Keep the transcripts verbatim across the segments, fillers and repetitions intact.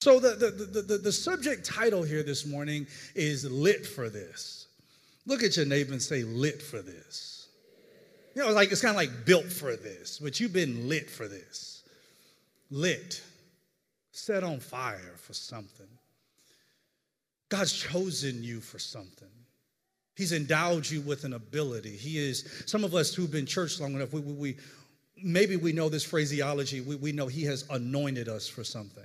So the, the, the, the, the subject title here this morning is Lit for This. Look at your neighbor and say, lit for this. You know, like it's kind of like built for this, but you've been lit for this. Lit. Set on fire for something. God's chosen you for something. He's endowed you with an ability. He is, some of us who've been church long enough, we, we, we maybe we know this phraseology. We, we know he has anointed us for something.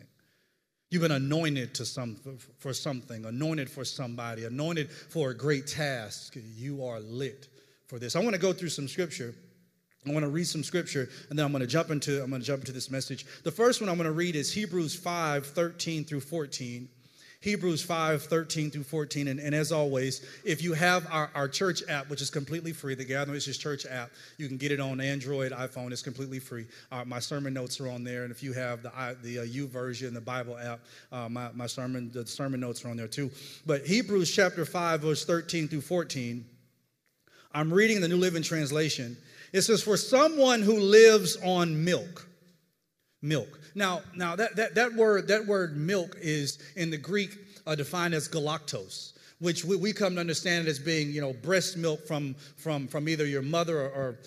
You've been anointed to some, for something, anointed for somebody, anointed for a great task. You are lit for this. I want to go through some scripture. I want to read some scripture, and then I'm going to jump into, I'm going to jump into this message. The first one I'm going to read is Hebrews five, thirteen through fourteen. Hebrews five, thirteen through fourteen. And, and as always, if you have our, our church app, which is completely free, the Gathering Church app, you can get it on Android, iPhone. It's completely free. Uh, my sermon notes are on there. And if you have the I, the uh, U version, the Bible app, uh, my, my sermon, the sermon notes are on there too. But Hebrews chapter five, verse thirteen through fourteen, I'm reading the New Living Translation. It says, for someone who lives on milk. Milk. Now, now that, that, that word that word milk is in the Greek uh, defined as galaktos, which we, we come to understand it as being, you know, breast milk from from from either your mother or or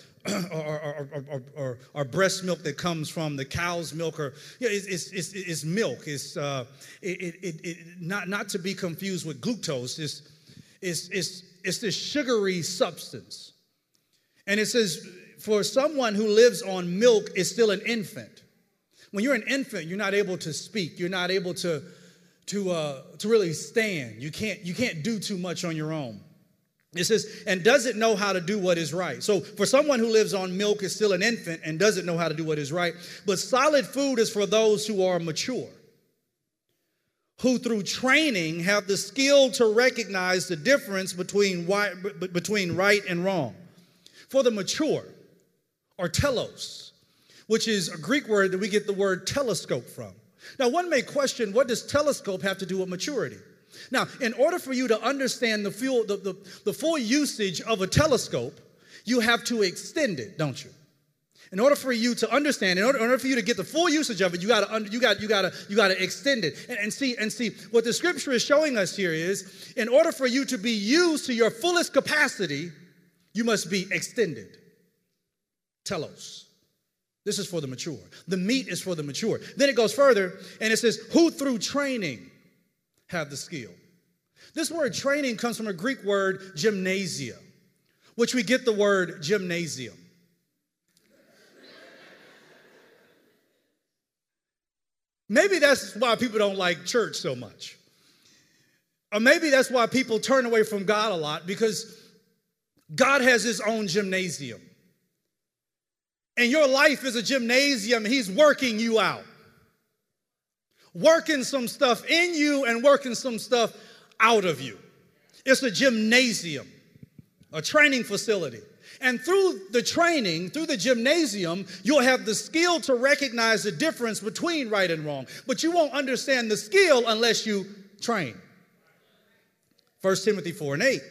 or, or, or, or, or, or breast milk that comes from the cow's milk, or yeah, you know, it's, it's, it's milk. It's uh, it, it, it not not to be confused with gluctose. It's it's it's it's this sugary substance, and it says for someone who lives on milk is still an infant. When you're an infant, you're not able to speak. You're not able to, to, uh, to really stand. You can't, you can't do too much on your own. It says, and doesn't know how to do what is right. So for someone who lives on milk is still an infant and doesn't know how to do what is right. But solid food is for those who are mature, who through training have the skill to recognize the difference between, why, b- between right and wrong. For the mature, or telos, which is a Greek word that we get the word telescope from. Now, one may question, what does telescope have to do with maturity? Now, in order for you to understand the, fuel, the, the, the full usage of a telescope, you have to extend it, don't you? In order for you to understand, in order, in order for you to get the full usage of it, you gotta you got you gotta you gotta extend it. And, and see, and see what the scripture is showing us here is in order for you to be used to your fullest capacity, you must be extended. Telos. This is for the mature. The meat is for the mature. Then it goes further, and it says, who through training have the skill. This word training comes from a Greek word, gymnasia, which we get the word gymnasium. Maybe that's why people don't like church so much. Or maybe that's why people turn away from God a lot, because God has his own gymnasium. And your life is a gymnasium. He's working you out. Working some stuff in you and working some stuff out of you. It's a gymnasium, a training facility. And through the training, through the gymnasium, you'll have the skill to recognize the difference between right and wrong. But you won't understand the skill unless you train. First Timothy four and eight.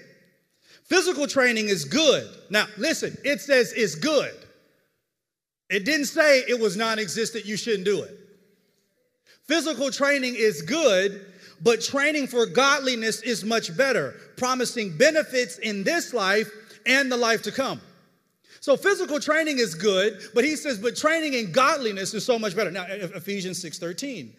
Physical training is good. Now, listen, it says it's good. It didn't say it was non-existent, you shouldn't do it. Physical training is good, but training for godliness is much better, promising benefits in this life and the life to come. So physical training is good, but he says, but training in godliness is so much better. Now, Ephesians six thirteen,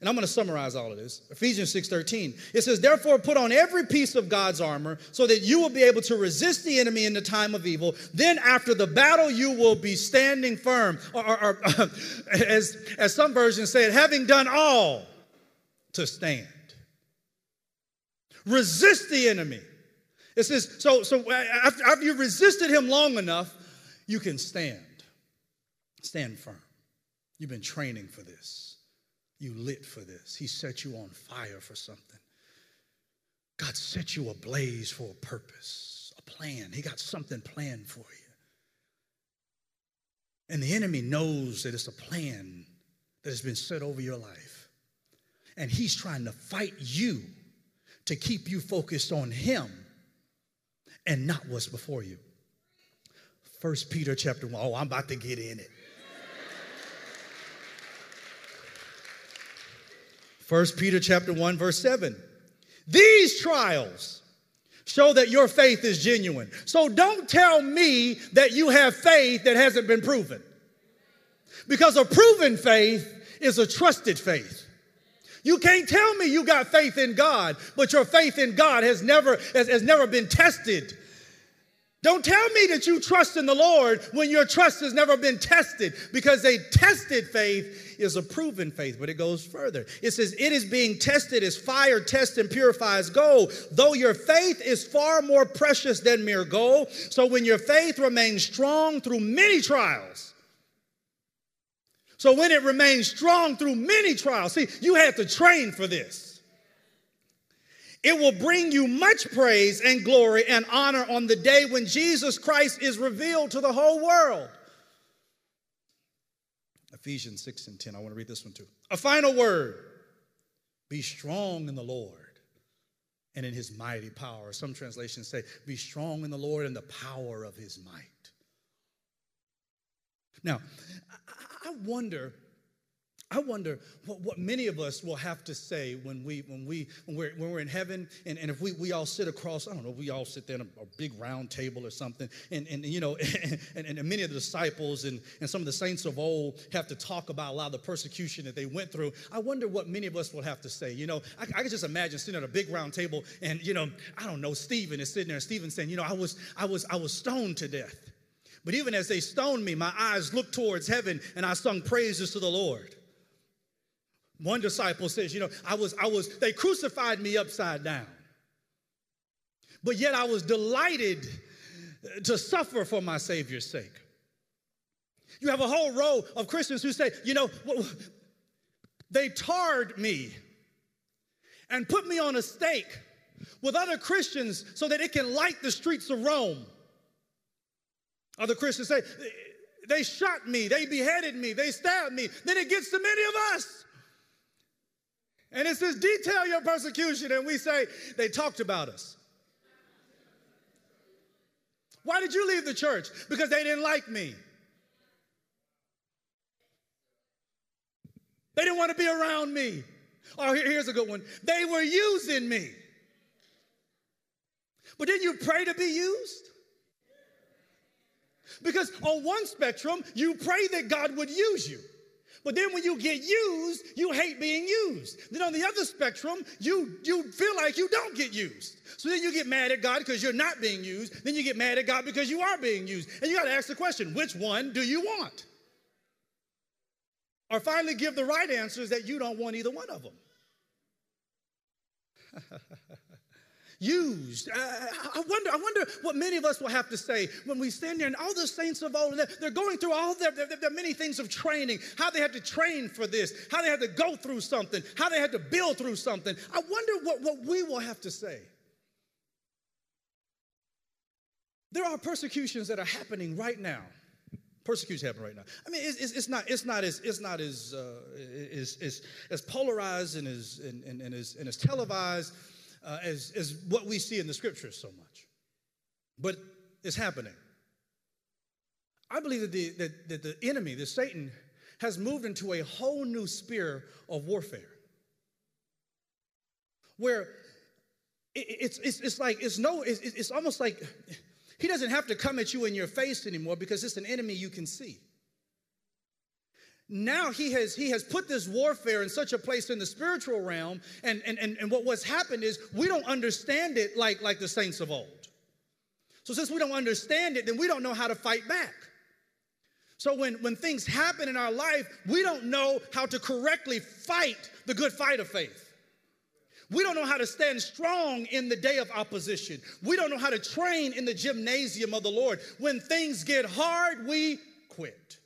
and I'm going to summarize all of this. Ephesians six thirteen, it says, therefore put on every piece of God's armor so that you will be able to resist the enemy in the time of evil. Then after the battle, you will be standing firm. Or, or, or as, as some versions say, having done all to stand. Resist the enemy. It says, so, so after, after you've resisted him long enough, you can stand. Stand firm. You've been training for this. You lit for this. He set you on fire for something. God set you ablaze for a purpose, a plan. He got something planned for you. And the enemy knows that it's a plan that has been set over your life. And he's trying to fight you to keep you focused on him and not what's before you. First Peter chapter one. Oh, I'm about to get in it. First Peter chapter one, verse seven. These trials show that your faith is genuine. So don't tell me that you have faith that hasn't been proven. Because a proven faith is a trusted faith. You can't tell me you got faith in God, but your faith in God has never, has, has never been tested. Don't tell me that you trust in the Lord when your trust has never been tested, because a tested faith is a proven faith. But it goes further. It says, it is being tested as fire tests and purifies gold, though your faith is far more precious than mere gold. So when your faith remains strong through many trials, So when it remains strong through many trials, see, you had to train for this. It will bring you much praise and glory and honor on the day when Jesus Christ is revealed to the whole world. Ephesians six and ten. I want to read this one too. A final word. Be strong in the Lord and in his mighty power. Some translations say, be strong in the Lord and the power of his might. Now, I wonder, I wonder what, what many of us will have to say when we when we when we're when we're in heaven, and, and if we, we all sit across, I don't know, we all sit there in a, a big round table or something, and and you know, and, and many of the disciples and, and some of the saints of old have to talk about a lot of the persecution that they went through. I wonder what many of us will have to say. You know, I, I can just imagine sitting at a big round table, and you know, I don't know, Stephen is sitting there, and Stephen's saying, you know, I was I was I was stoned to death. But even as they stoned me, my eyes looked towards heaven, and I sung praises to the Lord. One disciple says, you know, I was, I was, they crucified me upside down. But yet I was delighted to suffer for my Savior's sake. You have a whole row of Christians who say, you know, they tarred me and put me on a stake with other Christians so that it can light the streets of Rome. Other Christians say, they shot me, they beheaded me, they stabbed me. Then it gets to many of us. And it says, detail your persecution. And we say, they talked about us. Why did you leave the church? Because they didn't like me. They didn't want to be around me. Oh, here's a good one. They were using me. But didn't you pray to be used? Because on one spectrum, you pray that God would use you. But then when you get used, you hate being used. Then on the other spectrum, you, you feel like you don't get used. So then you get mad at God because you're not being used. Then you get mad at God because you are being used. And you got to ask the question, which one do you want? Or finally give the right answers that you don't want either one of them. Used. Uh, I wonder I wonder what many of us will have to say when we stand there, and all the saints of old, they're, they're going through all their, their, their many things of training, how they had to train for this, how they had to go through something, how they had to build through something. I wonder what, what we will have to say. There are persecutions that are happening right now. Persecution happening right now. I mean, it's, it's not it's not as it's not as uh, is is as polarized and as and, and, and as and as televised Uh, as, as what we see in the scriptures so much. But it's happening. I believe that the, that, that the enemy, the Satan, has moved into a whole new sphere of warfare. Where it, it's, it's, it's like, it's no, it's, it's almost like he doesn't have to come at you in your face anymore because it's an enemy you can see. Now he has he has put this warfare in such a place in the spiritual realm, and, and, and, and what, what's happened is we don't understand it like, like the saints of old. So since we don't understand it, then we don't know how to fight back. So when, when things happen in our life, we don't know how to correctly fight the good fight of faith. We don't know how to stand strong in the day of opposition. We don't know how to train in the gymnasium of the Lord. When things get hard, we quit.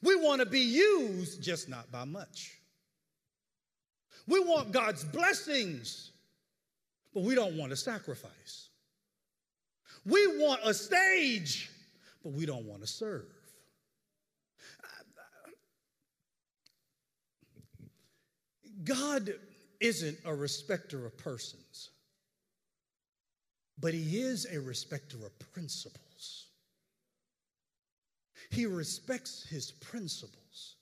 We want to be used, just not by much. We want God's blessings, but we don't want to sacrifice. We want a stage, but we don't want to serve. God isn't a respecter of persons, but he is a respecter of principles. He respects his principles. apostles.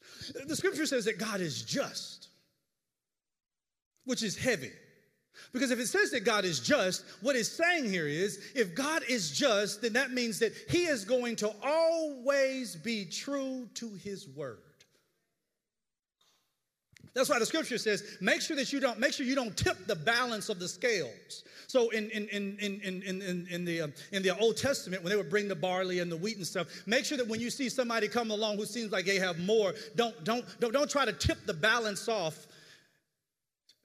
The scripture says that God is just, which is heavy. Because if it says that God is just, what it's saying here is, if God is just, then that means that he is going to always be true to his word. That's why the scripture says, make sure that you don't, make sure you don't tip the balance of the scales. So in, in, in, in, in, in, in, the, um, in the Old Testament, when they would bring the barley and the wheat and stuff, make sure that when you see somebody come along who seems like they have more, don't, don't, don't, don't try to tip the balance off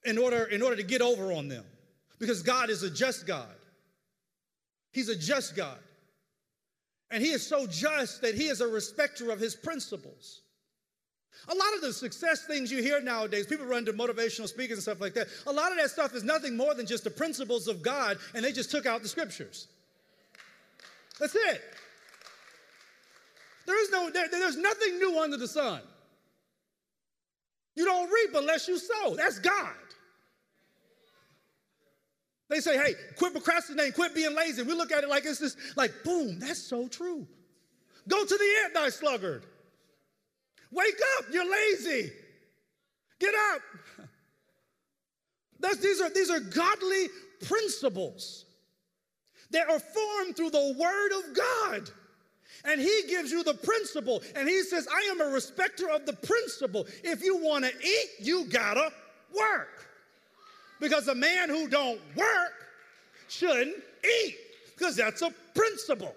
in order, in order to get over on them. Because God is a just God. He's a just God. And he is so just that he is a respecter of his principles. A lot of the success things you hear nowadays, people run to motivational speakers and stuff like that. A lot of that stuff is nothing more than just the principles of God, and they just took out the scriptures. That's it. There is no, there, there's nothing new under the sun. You don't reap unless you sow. That's God. They say, hey, quit procrastinating, quit being lazy. We look at it like it's just like, boom, that's so true. Go to the end, thy sluggard. Wake up, you're lazy. Get up. That's, these are, these are godly principles that are formed through the word of God. And he gives you the principle. And he says, I am a respecter of the principle. If you want to eat, you gotta work. Because a man who don't work shouldn't eat. Because that's a principle.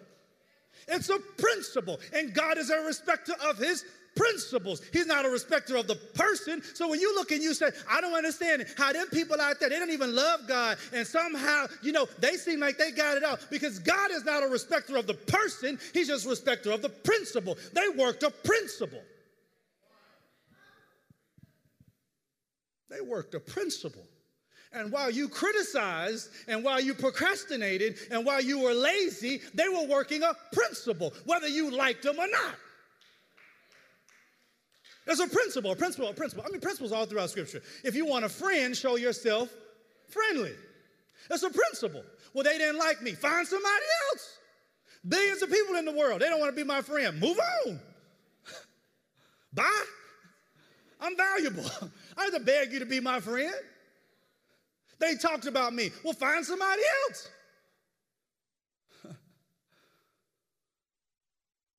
It's a principle. And God is a respecter of his principles. He's not a respecter of the person. So when you look and you say, I don't understand it, how them people out there, they don't even love God, and somehow, you know, they seem like they got it out. Because God is not a respecter of the person. He's just a respecter of the principle. They worked a principle. They worked a principle. And while you criticized, and while you procrastinated, and while you were lazy, they were working a principle, whether you liked them or not. There's a principle, a principle, a principle. I mean, principles all throughout Scripture. If you want a friend, show yourself friendly. That's a principle. Well, they didn't like me. Find somebody else. Billions of people in the world. They don't want to be my friend. Move on. Bye. I'm valuable. I have to beg you to be my friend. They talked about me. Well, find somebody else.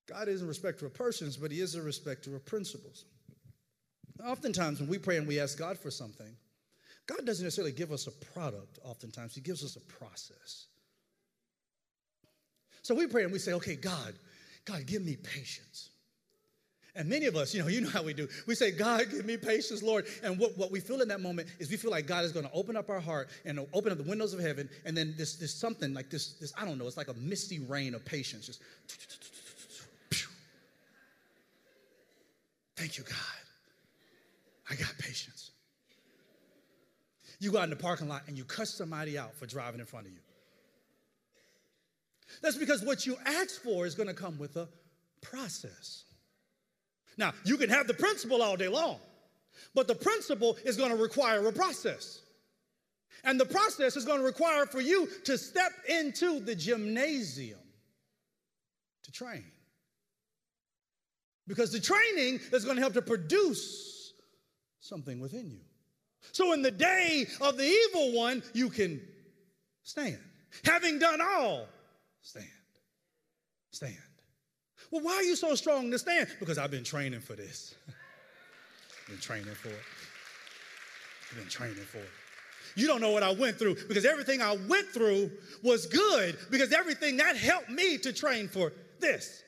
God isn't a respecter of persons, but he is a respecter of principles. Oftentimes when we pray and we ask God for something, God doesn't necessarily give us a product oftentimes. He gives us a process. So we pray and we say, okay, God, God, give me patience. And many of us, you know, you know how we do. We say, God, give me patience, Lord. And what, what we feel in that moment is we feel like God is going to open up our heart and open up the windows of heaven. And then there's, there's something like this, this, I don't know, it's like a misty rain of patience. Just thank you, God. I got patience. You go out in the parking lot and you cuss somebody out for driving in front of you. That's because what you ask for is going to come with a process. Now, you can have the principle all day long, but the principle is going to require a process. And the process is going to require for you to step into the gymnasium to train. Because the training is going to help to produce something within you. So in the day of the evil one, you can stand. Having done all, stand. Stand. Well, why are you so strong to stand? Because I've been training for this. I've been training for it. I've been training for it. You don't know what I went through, because everything I went through was good, because everything that helped me to train for this.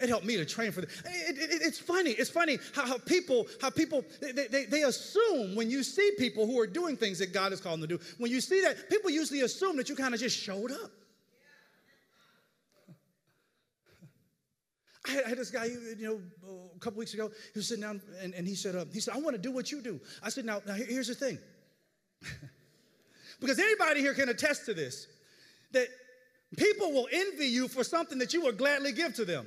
It helped me to train for this. It, it, it, it's funny. It's funny how, how people, how people they, they, they assume when you see people who are doing things that God is calling them to do, when you see that, people usually assume that you kind of just showed up. I had, I had this guy, you know, a couple weeks ago, he was sitting down and, and he said, uh, he said, I want to do what you do. I said, now, now here, here's the thing. Because anybody here can attest to this, that people will envy you for something that you would gladly give to them.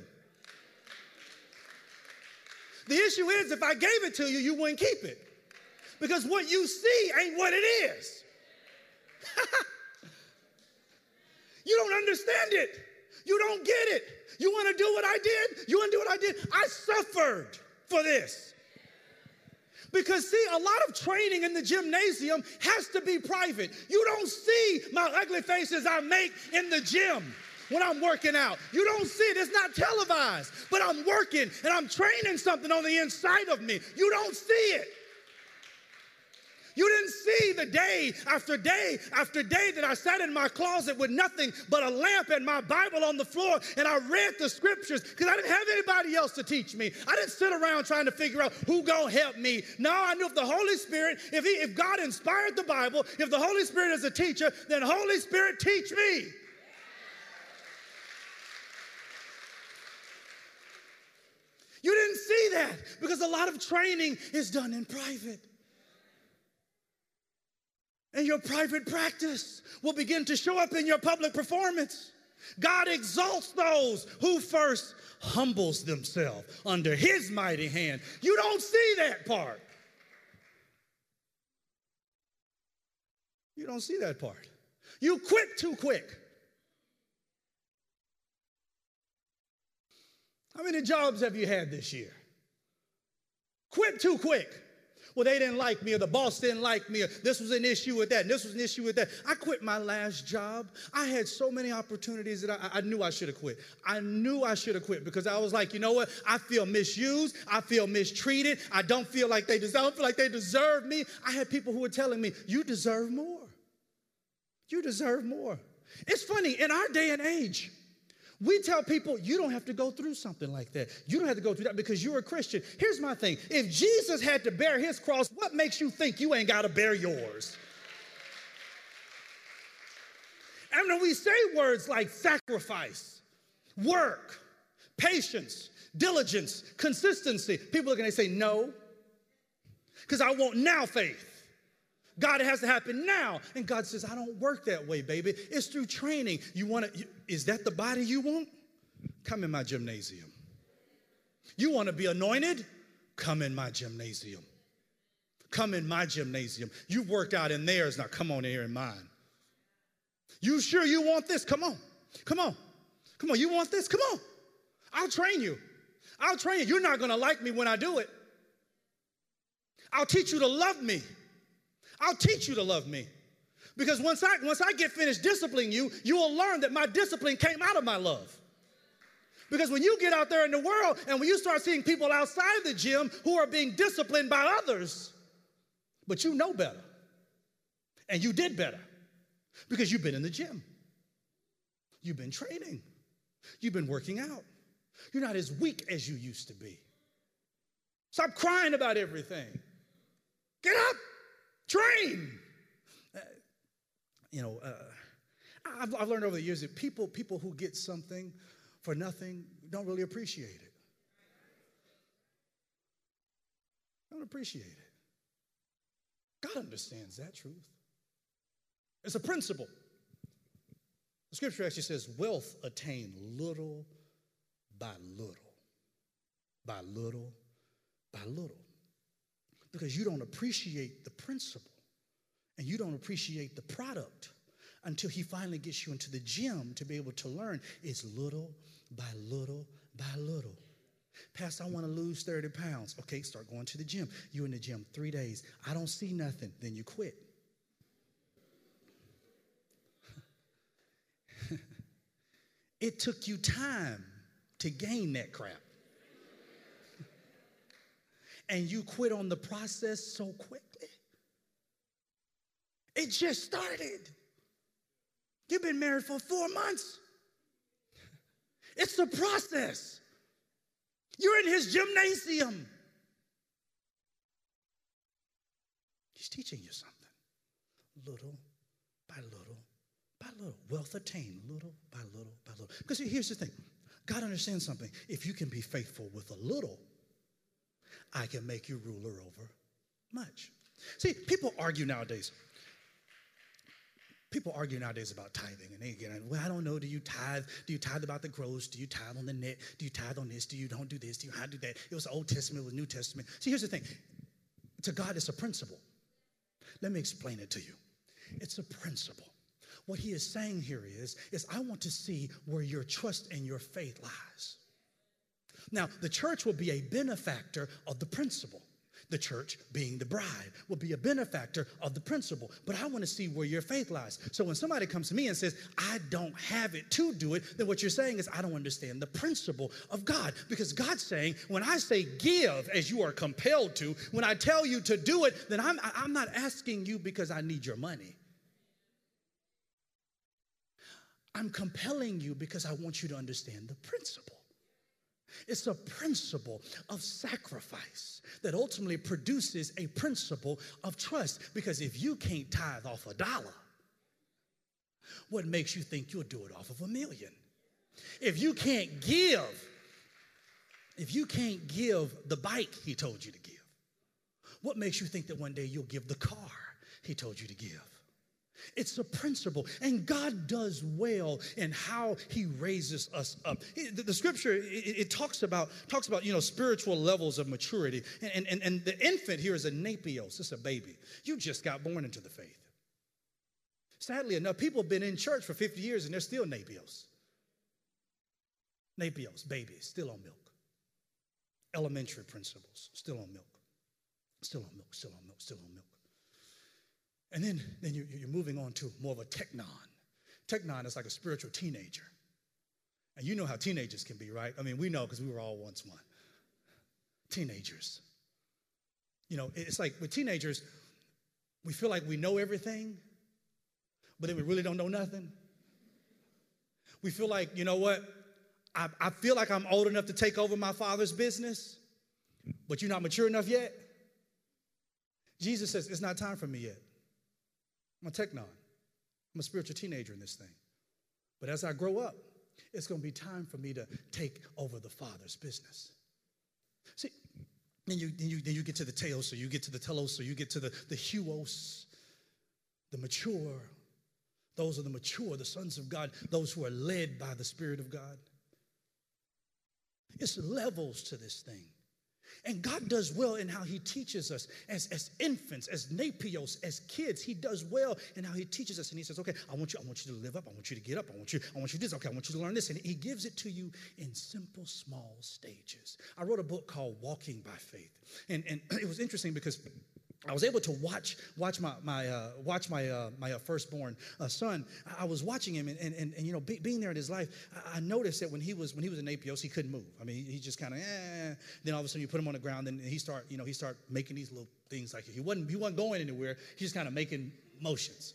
The issue is, if I gave it to you, you wouldn't keep it. Because what you see ain't what it is. You don't understand it. You don't get it. You want to do what I did? You want to do what I did? I suffered for this. Because, see, a lot of training in the gymnasium has to be private. You don't see my ugly faces I make in the gym when I'm working out. You don't see it. It's not televised. But I'm working, and I'm training something on the inside of me. You don't see it. You didn't see the day after day after day that I sat in my closet with nothing but a lamp and my Bible on the floor, and I read the scriptures because I didn't have anybody else to teach me. I didn't sit around trying to figure out who gonna help me. No, I knew if the Holy Spirit, if, he, if God inspired the Bible, if the Holy Spirit is a teacher, then Holy Spirit, teach me. You didn't see that because a lot of training is done in private. And your private practice will begin to show up in your public performance. God exalts those who first humbles themselves under his mighty hand. You don't see that part. You don't see that part. You quit too quick. How many jobs have you had this year? Quit too quick. Well, they didn't like me, or the boss didn't like me, or this was an issue with that, and this was an issue with that. I quit my last job. I had so many opportunities that I, I knew I should have quit. I knew I should have quit because I was like, you know what? I feel misused. I feel mistreated. I don't feel like they deserve, I don't feel like they deserve me. I had people who were telling me, you deserve more. You deserve more. It's funny, in our day and age, we tell people, you don't have to go through something like that. You don't have to go through that because you're a Christian. Here's my thing. If Jesus had to bear his cross, what makes you think you ain't got to bear yours? And when we say words like sacrifice, work, patience, diligence, consistency, people look and they say, no, because I want now faith. God, it has to happen now. And God says, I don't work that way, baby. It's through training. You want to, is that the body you want? Come in my gymnasium. You want to be anointed? Come in my gymnasium. Come in my gymnasium. You've worked out in theirs. Now come on here in mine. You sure you want this? Come on. Come on. Come on. You want this? Come on. I'll train you. I'll train you. You're not going to like me when I do it. I'll teach you to love me. I'll teach you to love me. Because once I, once I get finished disciplining you, you will learn that my discipline came out of my love. Because when you get out there in the world and when you start seeing people outside the gym who are being disciplined by others, but you know better and you did better because you've been in the gym. You've been training. You've been working out. You're not as weak as you used to be. Stop crying about everything. Get up. Train. Uh, you know, uh, I've, I've learned over the years that people, people who get something for nothing don't really appreciate it. Don't appreciate it. God understands that truth. It's a principle. The scripture actually says wealth attained little by little, by little, by little. Because you don't appreciate the principle and you don't appreciate the product until he finally gets you into the gym to be able to learn. It's little by little by little. Pastor, I want to lose thirty pounds. Okay, start going to the gym. You're in the gym three days. I don't see nothing. Then you quit. It took you time to gain that crap. And you quit on the process so quickly. It just started. You've been married for four months. It's the process. You're in his gymnasium. He's teaching you something. Little by little by little. Wealth attained little by little by little. Because here's the thing. God understands something. If you can be faithful with a little, I can make you ruler over much. See, people argue nowadays. People argue nowadays about tithing. And they get, well, I don't know, do you tithe? Do you tithe about the gross? Do you tithe on the net? Do you tithe on this? Do you don't do this? Do you how do that? It was Old Testament, it was New Testament. See, here's the thing. To God, it's a principle. Let me explain it to you. It's a principle. What he is saying here is, is I want to see where your trust and your faith lies. Now, the church will be a benefactor of the principle. The church, being the bride, will be a benefactor of the principle. But I want to see where your faith lies. So when somebody comes to me and says, I don't have it to do it, then what you're saying is, I don't understand the principle of God. Because God's saying, when I say give as you are compelled to, when I tell you to do it, then I'm, I'm not asking you because I need your money. I'm compelling you because I want you to understand the principle. It's a principle of sacrifice that ultimately produces a principle of trust. Because if you can't tithe off a dollar, what makes you think you'll do it off of a million? If you can't give, if you can't give the bike he told you to give, what makes you think that one day you'll give the car he told you to give? It's a principle, and God does well in how he raises us up. The, the scripture, it, it talks about, talks about, you know, spiritual levels of maturity, and, and, and the infant here is a napios. It's a baby. You just got born into the faith. Sadly enough, people have been in church for fifty years, and they're still napios. Napios, babies, still on milk. Elementary principles, still on milk. Still on milk, still on milk, still on milk. And then, then you, you're moving on to more of a technon. Technon is like a spiritual teenager. And you know how teenagers can be, right? I mean, we know because we were all once one. Teenagers. You know, it's like with teenagers, we feel like we know everything, but then we really don't know nothing. We feel like, you know what? I, I feel like I'm old enough to take over my father's business, but you're not mature enough yet. Jesus says, it's not time for me yet. I'm a technon. I'm a spiritual teenager in this thing. But as I grow up, it's going to be time for me to take over the Father's business. See, then you, then you, then you get to the telos, so you get to the telos, so you get to the, the huos, the mature. Those are the mature, the sons of God, those who are led by the Spirit of God. It's levels to this thing. And God does well in how he teaches us as, as infants, as napios, as kids. He does well in how he teaches us. And he says, okay, I want you, I want you to live up. I want you to get up. I want you, I want you to do this. Okay, I want you to learn this. And he gives it to you in simple, small stages. I wrote a book called Walking by Faith. And, and it was interesting because I was able to watch watch my my uh, watch my uh, my uh, firstborn uh, son. I was watching him, and and and, and you know, be, being there in his life, I, I noticed that when he was when he was in napios, he couldn't move. I mean, he, he just kind of. Eh. Then all of a sudden, you put him on the ground, and he start you know he start making these little things like he wasn't he wasn't going anywhere. He's just kind of making motions.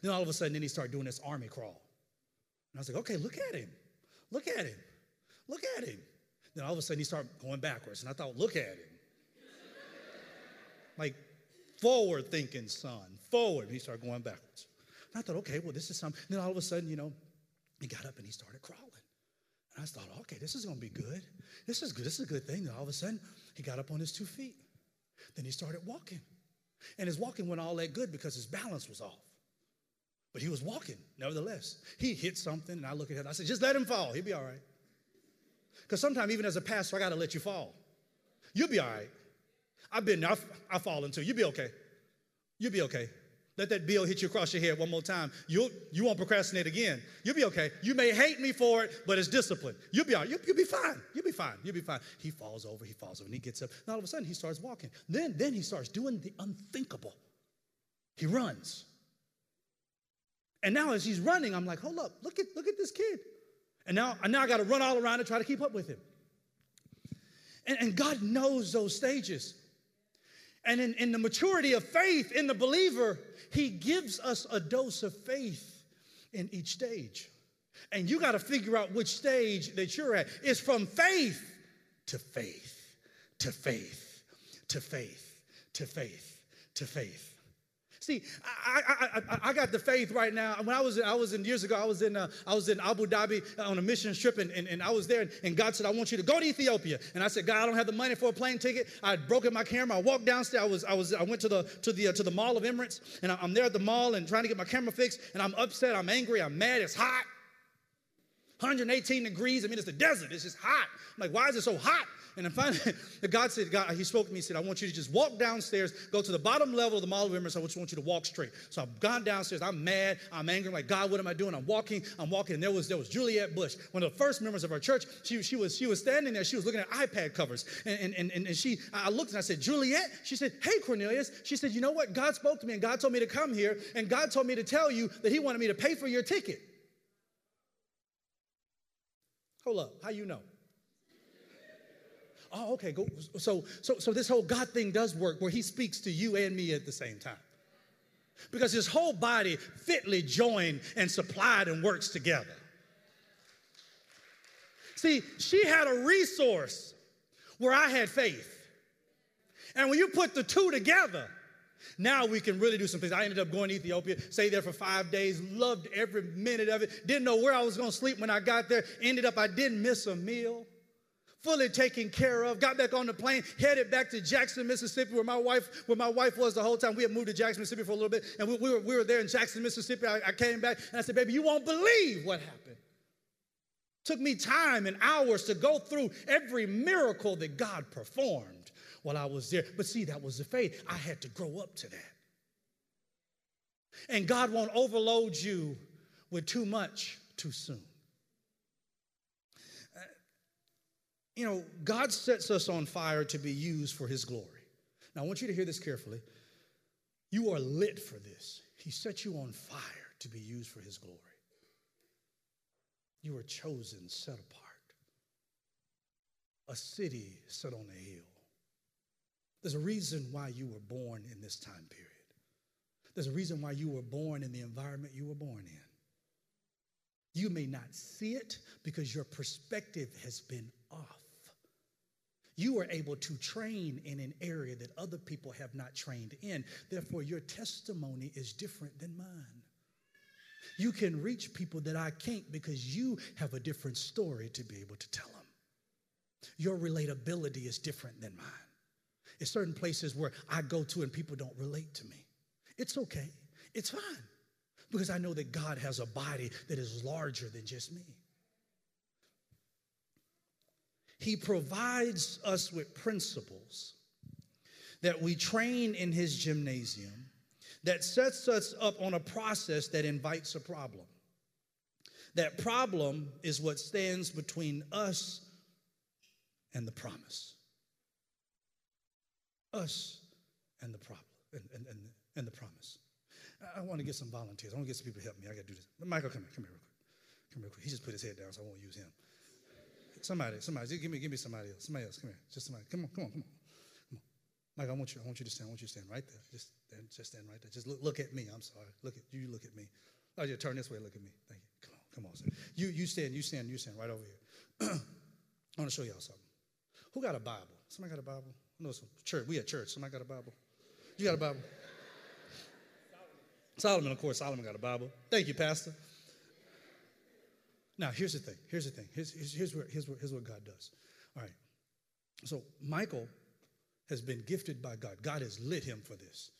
Then all of a sudden, then he started doing this army crawl, and I was like, okay, look at him, look at him, look at him. Then all of a sudden, he started going backwards, and I thought, look at him. Like, forward thinking son, forward. And he started going backwards. And I thought, okay, well, this is something. And then all of a sudden, you know, he got up and he started crawling. And I thought, okay, this is going to be good. This is good. This is a good thing. Then all of a sudden, he got up on his two feet. Then he started walking. And his walking went all that good because his balance was off. But he was walking, nevertheless. He hit something, and I look at him. I said, just let him fall. He'll be all right. Because sometimes, even as a pastor, I got to let you fall. You'll be all right. I've been there. I've, I've fallen too. You'll be okay. You'll be okay. Let that bill hit you across your head one more time. You'll, you won't procrastinate again. You'll be okay. You may hate me for it, but it's discipline. You'll be all right. You'll, you'll be fine. You'll be fine. You'll be fine. He falls over. He falls over. And he gets up. And all of a sudden, he starts walking. Then, then he starts doing the unthinkable. He runs. And now as he's running, I'm like, hold up. Look at, look at this kid. And now, and now I got to run all around and try to keep up with him. And, and God knows those stages. And in, in the maturity of faith in the believer, he gives us a dose of faith in each stage. And you got to figure out which stage that you're at. It's from faith to faith, to faith, to faith, to faith, to faith. See, I, I, I, I got the faith right now. When I was, I was in years ago, I was in, uh, I was in Abu Dhabi on a mission trip, and, and, and I was there, and, and God said, I want you to go to Ethiopia. And I said, God, I don't have the money for a plane ticket. I had broken my camera. I walked downstairs. I was, I was, I went to the, to the, uh, to the Mall of Emirates, and I'm there at the mall and trying to get my camera fixed, and I'm upset. I'm angry. I'm mad. It's hot. one hundred eighteen degrees. I mean, it's the desert. It's just hot. I'm like, why is it so hot? And then finally, God said, God, he spoke to me. He said, I want you to just walk downstairs, go to the bottom level of the Mall of Emirates. I just want you to walk straight. So I've gone downstairs. I'm mad. I'm angry. I'm like, God, what am I doing? I'm walking. I'm walking. And there was, there was Juliet Bush, one of the first members of our church. She, she, was, she was standing there. She was looking at iPad covers. And, and, and, and she, I looked and I said, Juliet? She said, hey, Cornelius. She said, you know what? God spoke to me and God told me to come here. And God told me to tell you that he wanted me to pay for your ticket. Hold up. How you know? Oh, okay. Go. So, so, so this whole God thing does work, where he speaks to you and me at the same time, because his whole body fitly joined and supplied and works together. See, she had a resource where I had faith. And when you put the two together, now we can really do some things. I ended up going to Ethiopia, stayed there for five days, loved every minute of it, didn't know where I was going to sleep when I got there, ended up I didn't miss a meal. Fully taken care of, got back on the plane, headed back to Jackson, Mississippi, where my wife, where my wife was the whole time. We had moved to Jackson, Mississippi for a little bit, and we, we, were, we were there in Jackson, Mississippi. I, I came back, and I said, baby, you won't believe what happened. Took me time and hours to go through every miracle that God performed while I was there. But see, that was the faith. I had to grow up to that. And God won't overload you with too much too soon. You know, God sets us on fire to be used for his glory. Now, I want you to hear this carefully. You are lit for this. He set you on fire to be used for his glory. You are chosen, set apart. A city set on a hill. There's a reason why you were born in this time period. There's a reason why you were born in the environment you were born in. You may not see it because your perspective has been off. You are able to train in an area that other people have not trained in. Therefore, your testimony is different than mine. You can reach people that I can't because you have a different story to be able to tell them. Your relatability is different than mine. There's certain places where I go to and people don't relate to me. It's okay. It's fine. Because I know that God has a body that is larger than just me. He provides us with principles that we train in his gymnasium that sets us up on a process that invites a problem. That problem is what stands between us and the promise. Us and the problem, and, and, and, and the promise. I, I want to get some volunteers. I want to get some people to help me. I got to do this. Michael, come here. Come here real quick. Come here real quick. He just put his head down, so I won't use him. Somebody, somebody, just give me, give me somebody else. Somebody else, come here. Just somebody. Come on, come on, come on, come on. Mike, I want you, I want you to stand. I want you to stand right there. Just, stand, just stand right there. Just look, look at me. I'm sorry. Look at you. Look at me. Oh yeah, turn this way. Look at me. Thank you. Come on, come on. Sir. You, you stand. You stand. You stand right over here. I want to show y'all something. Who got a Bible? Somebody got a Bible? No, some church. We at church. Somebody got a Bible? You got a Bible? Solomon. Solomon, of course. Solomon got a Bible. Thank you, Pastor. Now, here's the thing. Here's the thing. Here's, here's, here's, where, here's, where, here's what God does. All right. So Michael has been gifted by God. God has lit him for this.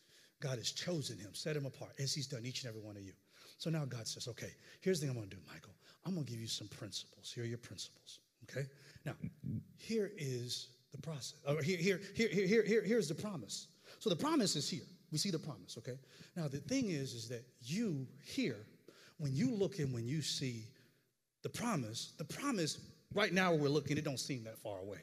God has chosen him, set him apart, as he's done each and every one of you. So now God says, okay, here's the thing I'm going to do, Michael. I'm going to give you some principles. Here are your principles, okay? Now, here is the process. Or here, here, here, here, here, here, here's the promise. So the promise is here. We see the promise, okay? Now, the thing is, is that you here, when you look and when you see the promise, the promise, right now we're looking, it don't seem that far away.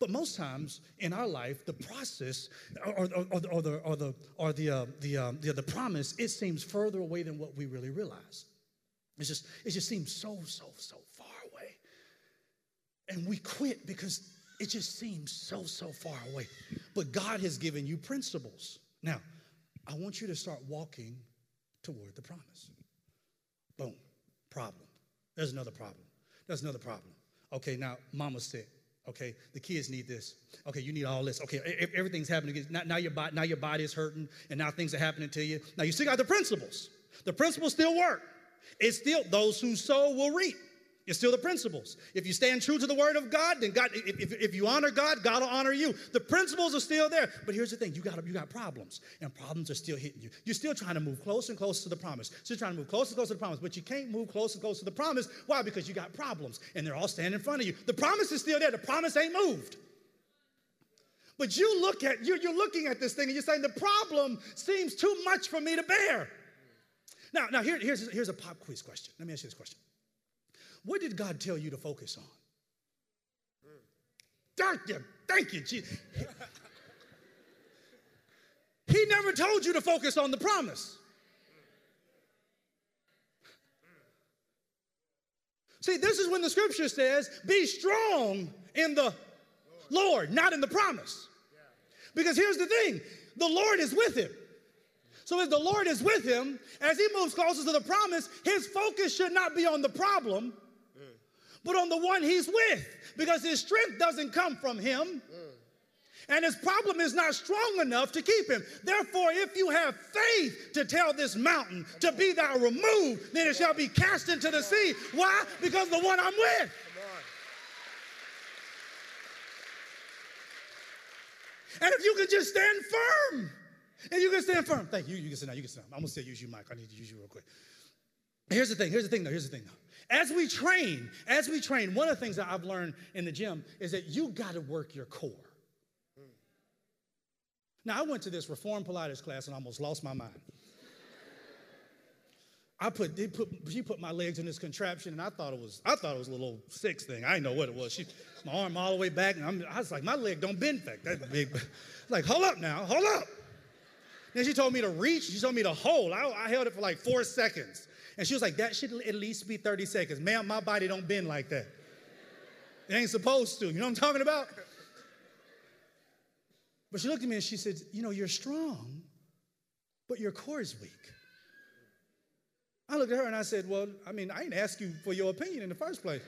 But most times in our life, the process or, or, or, or the or the or the uh, the, um, the the promise, it seems further away than what we really realize. It's just it just seems so so so far away, and we quit because it just seems so so far away. But God has given you principles. Now, I want you to start walking toward the promise. Boom, problem. There's another problem. There's another problem. Okay, now mama's sick. Okay, the kids need this. Okay, you need all this. Okay, everything's happening. Now, now, your, now your body is hurting, and now things are happening to you. Now you still got the principles. The principles still work. It's still those who sow will reap. It's still the principles. If you stand true to the word of God, then God, if, if, if you honor God, God will honor you. The principles are still there. But here's the thing. You got, you got problems, and problems are still hitting you. You're still trying to move closer and closer to the promise. So you're trying to move closer and closer to the promise, but you can't move closer and closer to the promise. Why? Because you got problems, and they're all standing in front of you. The promise is still there. The promise ain't moved. But you look at, you're, you're looking at this thing, and you're saying, the problem seems too much for me to bear. Now, now here, here's, here's a pop quiz question. Let me ask you this question. What did God tell you to focus on? Thank you, thank you, Jesus. He never told you to focus on the promise. See, this is when the scripture says, be strong in the Lord, not in the promise. Because here's the thing, the Lord is with him. So as the Lord is with him, as he moves closer to the promise, his focus should not be on the problem, but on the one he's with, because his strength doesn't come from him, and his problem is not strong enough to keep him. Therefore, if you have faith to tell this mountain to be thou removed, then it shall be cast into the sea. Why? Because the one I'm with. And if you can just stand firm, and you can stand firm. Thank you. You can sit down. You can sit down. I'm going to still use you, Mike. I need to use you real quick. Here's the thing. Here's the thing, though. Here's the thing, though. As we train, as we train, one of the things that I've learned in the gym is that you got to work your core. Mm. Now, I went to this reform Pilates class and almost lost my mind. I put, they put, she put my legs in this contraption, and I thought it was, I thought it was a little six thing. I didn't know what it was. She, my arm all the way back, and I'm, I was like, my leg don't bend back that big. Like, hold up now, hold up. Then she told me to reach. She told me to hold. I, I held it for like four seconds. And she was like, that should at least be thirty seconds. Ma'am, my body don't bend like that. It ain't supposed to. You know what I'm talking about? But she looked at me and she said, you know, you're strong, but your core is weak. I looked at her and I said, well, I mean, I ain't ask you for your opinion in the first place.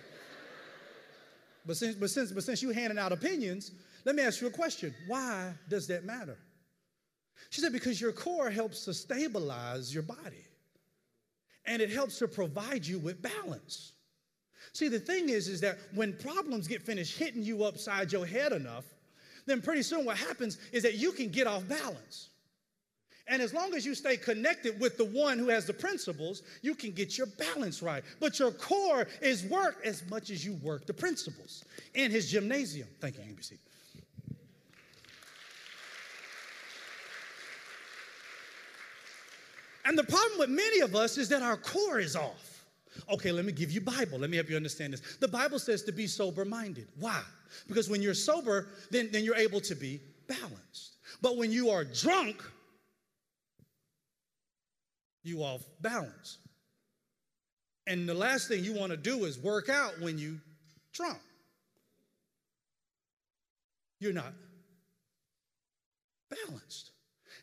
But since, but since, but since you're handing out opinions, let me ask you a question. Why does that matter? She said, because your core helps to stabilize your body, and it helps to provide you with balance. See, the thing is, is that when problems get finished hitting you upside your head enough, then pretty soon what happens is that you can get off balance. And as long as you stay connected with the one who has the principles, you can get your balance right. But your core is worked as much as you work the principles in his gymnasium. Thank you. You can be seated. And the problem with many of us is that our core is off. Okay, let me give you Bible. Let me help you understand this. The Bible says to be sober-minded. Why? Because when you're sober, then, then you're able to be balanced. But when you are drunk, you off balance. And the last thing you want to do is work out when you drunk. You're not balanced.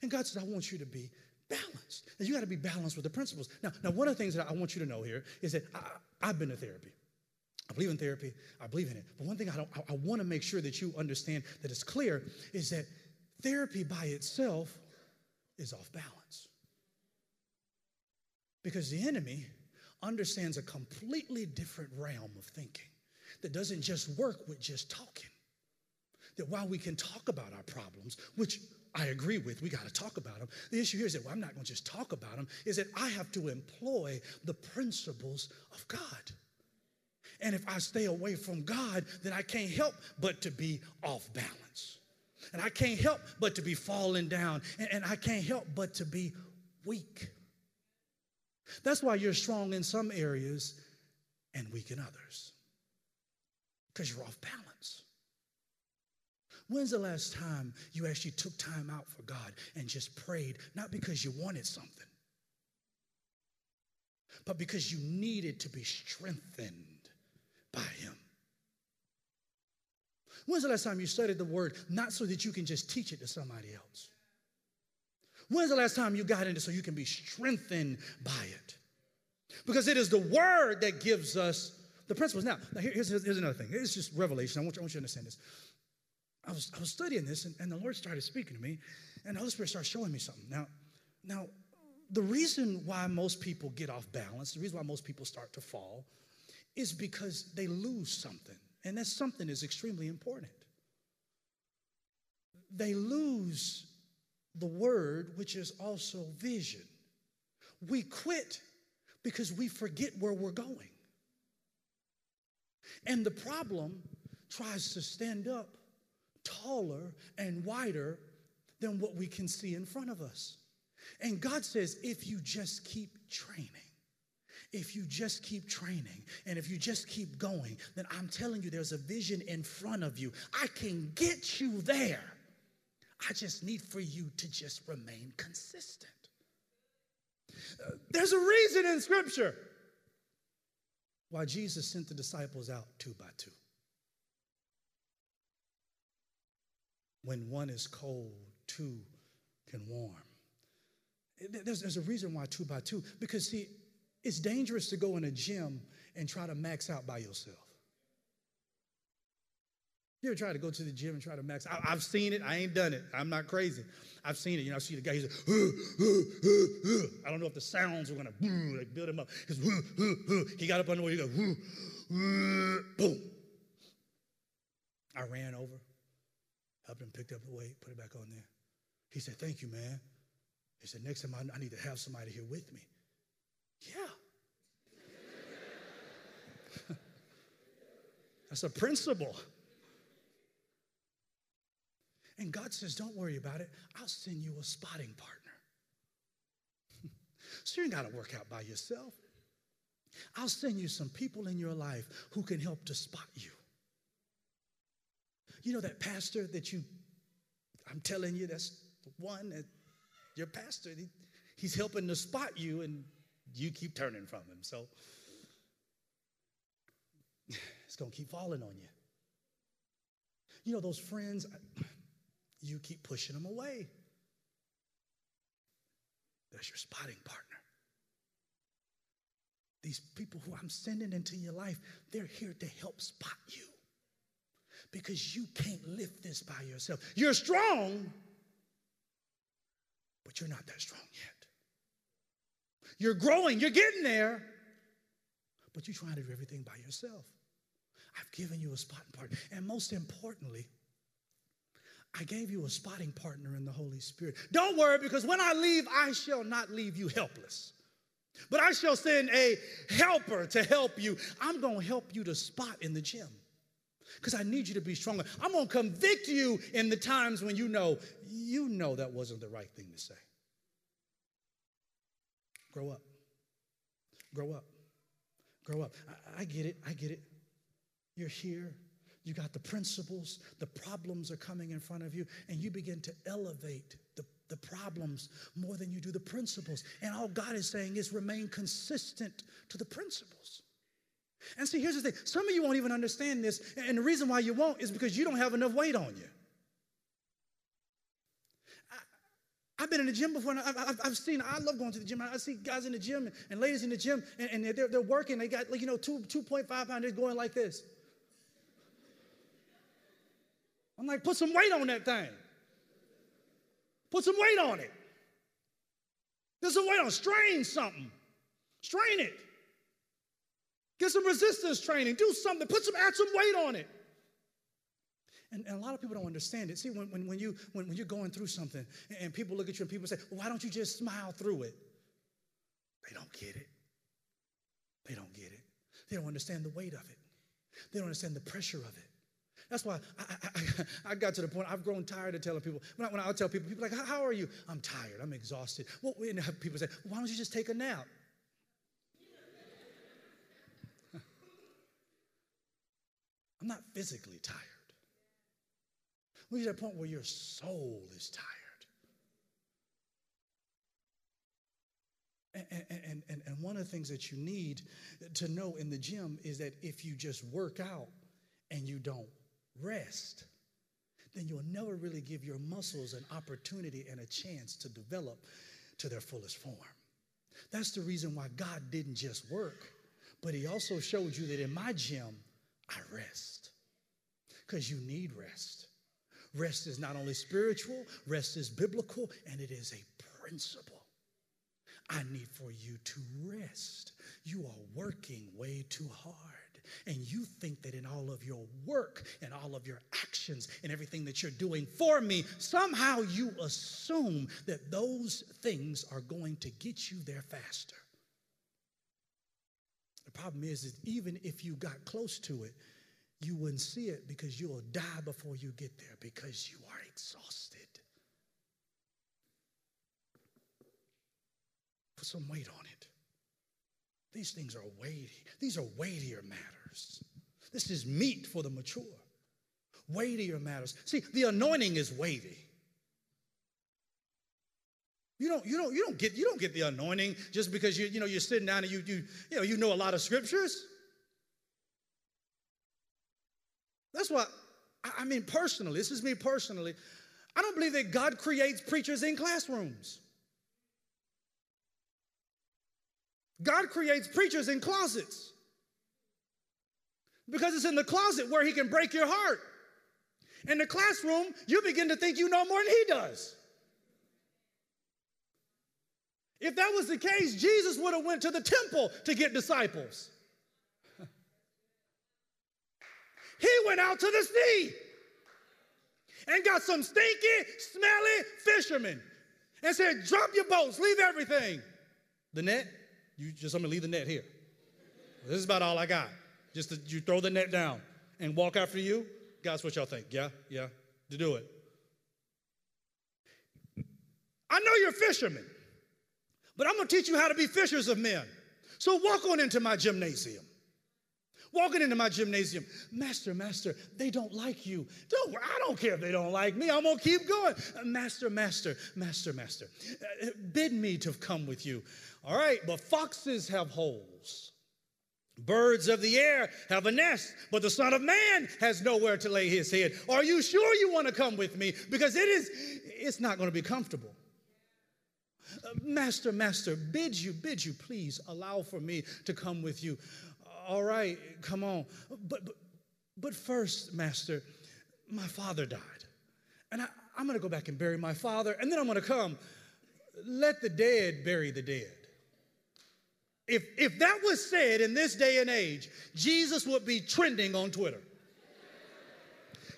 And God says, I want you to be balanced. And you got to be balanced with the principles. Now, now, one of the things that I want you to know here is that I, I've been to therapy. I believe in therapy. I believe in it. But one thing I don't, I, I want to make sure that you understand that it's clear is that therapy by itself is off balance. Because the enemy understands a completely different realm of thinking that doesn't just work with just talking. That while we can talk about our problems, which I agree with, we got to talk about them, the issue here is that, well, I'm not going to just talk about them, is that I have to employ the principles of God. And if I stay away from God, then I can't help but to be off balance. And I can't help but to be falling down. And, and I can't help but to be weak. That's why you're strong in some areas and weak in others, because you're off balance. When's the last time you actually took time out for God and just prayed, not because you wanted something, but because you needed to be strengthened by him? When's the last time you studied the word, not so that you can just teach it to somebody else? When's the last time you got into it so you can be strengthened by it? Because it is the word that gives us the principles. Now, now here, here's, here's another thing. It's just revelation. I want you, I want you to understand this. I was, I was studying this, and, and the Lord started speaking to me, and the Holy Spirit started showing me something. Now, now, the reason why most people get off balance, the reason why most people start to fall is because they lose something. And that something is extremely important. They lose the word, which is also vision. We quit because we forget where we're going. And the problem tries to stand up taller and wider than what we can see in front of us. And God says, if you just keep training, if you just keep training, and if you just keep going, then I'm telling you, there's a vision in front of you. I can get you there. I just need for you to just remain consistent. Uh, there's a reason in Scripture why Jesus sent the disciples out two by two. When one is cold, two can warm. There's, there's a reason why two by two. Because, see, it's dangerous to go in a gym and try to max out by yourself. You ever try to go to the gym and try to max out? I, I've seen it. I ain't done it. I'm not crazy. I've seen it. You know, I see the guy, he's like, huh, huh, huh, huh. I don't know if the sounds are going to like build him up. Because huh, huh, huh. He got up on the way, he goes, huh, huh, boom. I ran over, helped him, picked up the weight, put it back on there. He said, thank you, man. He said, next time I, I need to have somebody here with me. Yeah. That's a principle. And God says, don't worry about it. I'll send you a spotting partner. So you ain't got to work out by yourself. I'll send you some people in your life who can help to spot you. You know that pastor that you, I'm telling you, that's the one that your pastor, he, he's helping to spot you and you keep turning from him. So it's going to keep falling on you. You know, those friends, I, you keep pushing them away. That's your spotting partner. These people who I'm sending into your life, they're here to help spot you. Because you can't lift this by yourself. You're strong, but you're not that strong yet. You're growing, you're getting there, but you're trying to do everything by yourself. I've given you a spotting partner. And most importantly, I gave you a spotting partner in the Holy Spirit. Don't worry, because when I leave, I shall not leave you helpless. But I shall send a helper to help you. I'm going to help you to spot in the gym because I need you to be stronger. I'm going to convict you in the times when you know, you know that wasn't the right thing to say. Grow up. Grow up. Grow up. I, I get it. I get it. You're here. You got the principles, the problems are coming in front of you, and you begin to elevate the, the problems more than you do the principles. And all God is saying is remain consistent to the principles. And see, here's the thing. Some of you won't even understand this, and the reason why you won't is because you don't have enough weight on you. I, I've been in the gym before, and I, I've, I've seen, I love going to the gym. I, I see guys in the gym and, and ladies in the gym, and, and they're, they're working. They got, like, you know, two, two point five pounds, they're going like this. I'm like, put some weight on that thing. Put some weight on it. There's some weight on it. Strain something. Strain it. Get some resistance training. Do something. Put some, add some weight on it. And, and a lot of people don't understand it. See, when, when, when, you, when, when you're going through something and, and people look at you and people say, well, why don't you just smile through it? They don't get it. They don't get it. They don't understand the weight of it. They don't understand the pressure of it. That's why I, I, I got to the point, I've grown tired of telling people. When I, when I tell people, people are like, how are you? I'm tired. I'm exhausted. Well, and people say, why don't you just take a nap? I'm not physically tired. We get to that point where your soul is tired. And, and, and, and one of the things that you need to know in the gym is that if you just work out and you don't rest, then you'll never really give your muscles an opportunity and a chance to develop to their fullest form. That's the reason why God didn't just work, but he also showed you that in my gym, I rest, because you need rest. Rest is not only spiritual, rest is biblical, and it is a principle. I need for you to rest. You are working way too hard. and you think that in all of your work and all of your actions and everything that you're doing for me, somehow you assume that those things are going to get you there faster. The problem is, is even if you got close to it, you wouldn't see it because you'll die before you get there because you are exhausted. Put some weight on it. These things are weighty. These are weightier matters. This is meat for the mature. Weightier matters. See, the anointing is weighty. You don't, you don't, you don't get, you don't get the anointing just because you, you know, you're sitting down and you, you, you know, you know a lot of scriptures. That's why, I mean, personally, this is me personally. I don't believe that God creates preachers in classrooms. God creates preachers in closets because it's in the closet where he can break your heart. In the classroom, you begin to think you know more than he does. If that was the case, Jesus would have went to the temple to get disciples. He went out to the sea and got some stinky, smelly fishermen and said, drop your boats, leave everything. The net, you just, I'm going to leave the net here. This is about all I got. Just to, you throw the net down and walk after you. Guys, what y'all think? Yeah, yeah, to do it. I know you're fishermen, but I'm going to teach you how to be fishers of men. So walk on into my gymnasium. Walking into my gymnasium. Master, master, they don't like you. Don't worry, I don't care if they don't like me. I'm going to keep going. Master, master, master, master, uh, bid me to come with you. All right, but foxes have holes. Birds of the air have a nest, but the Son of Man has nowhere to lay his head. Are you sure you want to come with me? Because it is, it's not going to be comfortable. Uh, master, master, bid you, bid you, please allow for me to come with you. All right, come on. But, but but first, Master, my father died. And I, I'm going to go back and bury my father, and then I'm going to come. Let the dead bury the dead. If, if that was said in this day and age, Jesus would be trending on Twitter.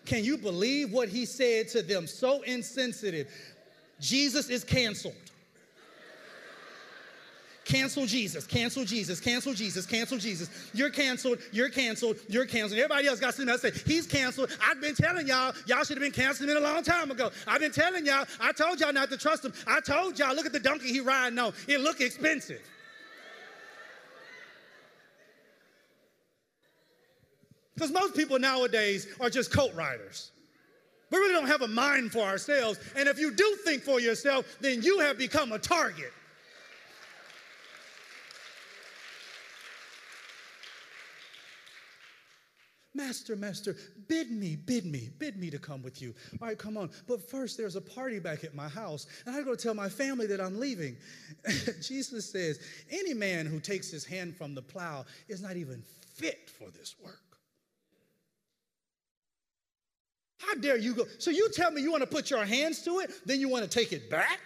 Can you believe what he said to them? So insensitive. Jesus is canceled. Cancel Jesus, cancel Jesus, cancel Jesus, cancel Jesus. You're canceled, you're canceled, you're canceled. Everybody else got something else to say. He's canceled. I've been telling y'all, y'all should have been canceling it a long time ago. I've been telling y'all, I told y'all not to trust him. I told y'all, look at the donkey he riding on. It look expensive. Because most people nowadays are just coat riders. We really don't have a mind for ourselves. And if you do think for yourself, then you have become a target. Master, master, bid me, bid me, bid me to come with you. All right, come on. But first, there's a party back at my house, and I go tell my family that I'm leaving. Jesus says, any man who takes his hand from the plow is not even fit for this work. How dare you go? So you tell me you want to put your hands to it, then you want to take it back?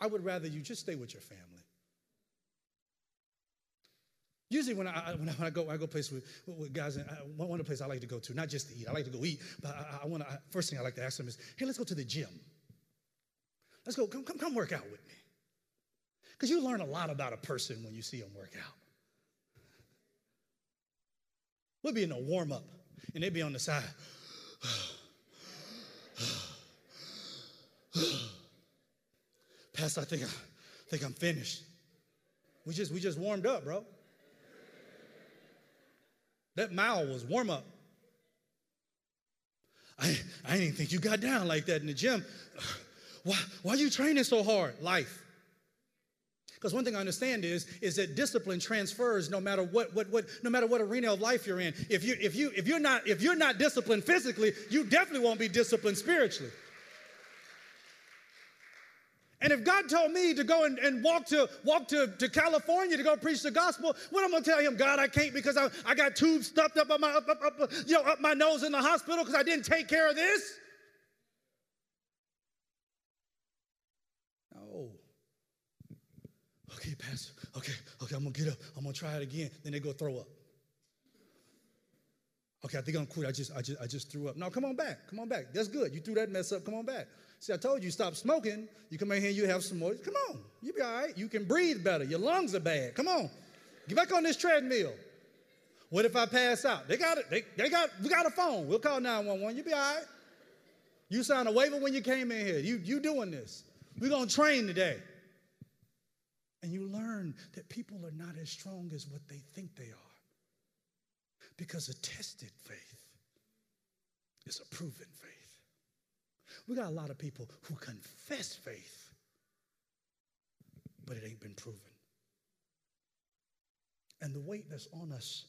I would rather you just stay with your family. Usually when I, when I when I go I go places with, with guys, and I, one of the places I like to go to, not just to eat. I like to go eat, but I, I want to. First thing I like to ask them is, "Hey, let's go to the gym. Let's go. Come come come work out with me." Because you learn a lot about a person when you see them work out. We'll be in a warm up, and they'd be on the side. Pastor, I think I, I think I'm finished. We just we just warmed up, bro. That mile was warm up. I, I didn't think you got down like that in the gym. Why, why are you training so hard? Life. Because one thing I understand is, is that discipline transfers no matter what, what, what, no matter what arena of life you're in. If you, if you, if you're not, if you're not disciplined physically, you definitely won't be disciplined spiritually. And if God told me to go and, and walk to walk to, to California to go preach the gospel, what am I going to tell him? God, I can't because I, I got tubes stuffed up, on my, up, up, up, you know, up my nose in the hospital because I didn't take care of this? No. okay, Pastor, okay, okay, I'm going to get up. I'm going to try it again. Then they go throw up. Okay, I think I'm cool. I just, I just, I just threw up. No, come on back. Come on back. That's good. You threw that mess up. Come on back. See, I told you, stop smoking. You come in here, you have some more. Come on. You'll be all right. You can breathe better. Your lungs are bad. Come on. Get back on this treadmill. What if I pass out? They got it. They, they got, we got a phone. We'll call nine one one. You'll be all right. You signed a waiver when you came in here. You, you doing this. We're going to train today. And you learn that people are not as strong as what they think they are. Because a tested faith is a proven faith. We got a lot of people who confess faith, but it ain't been proven. And the weight that's on us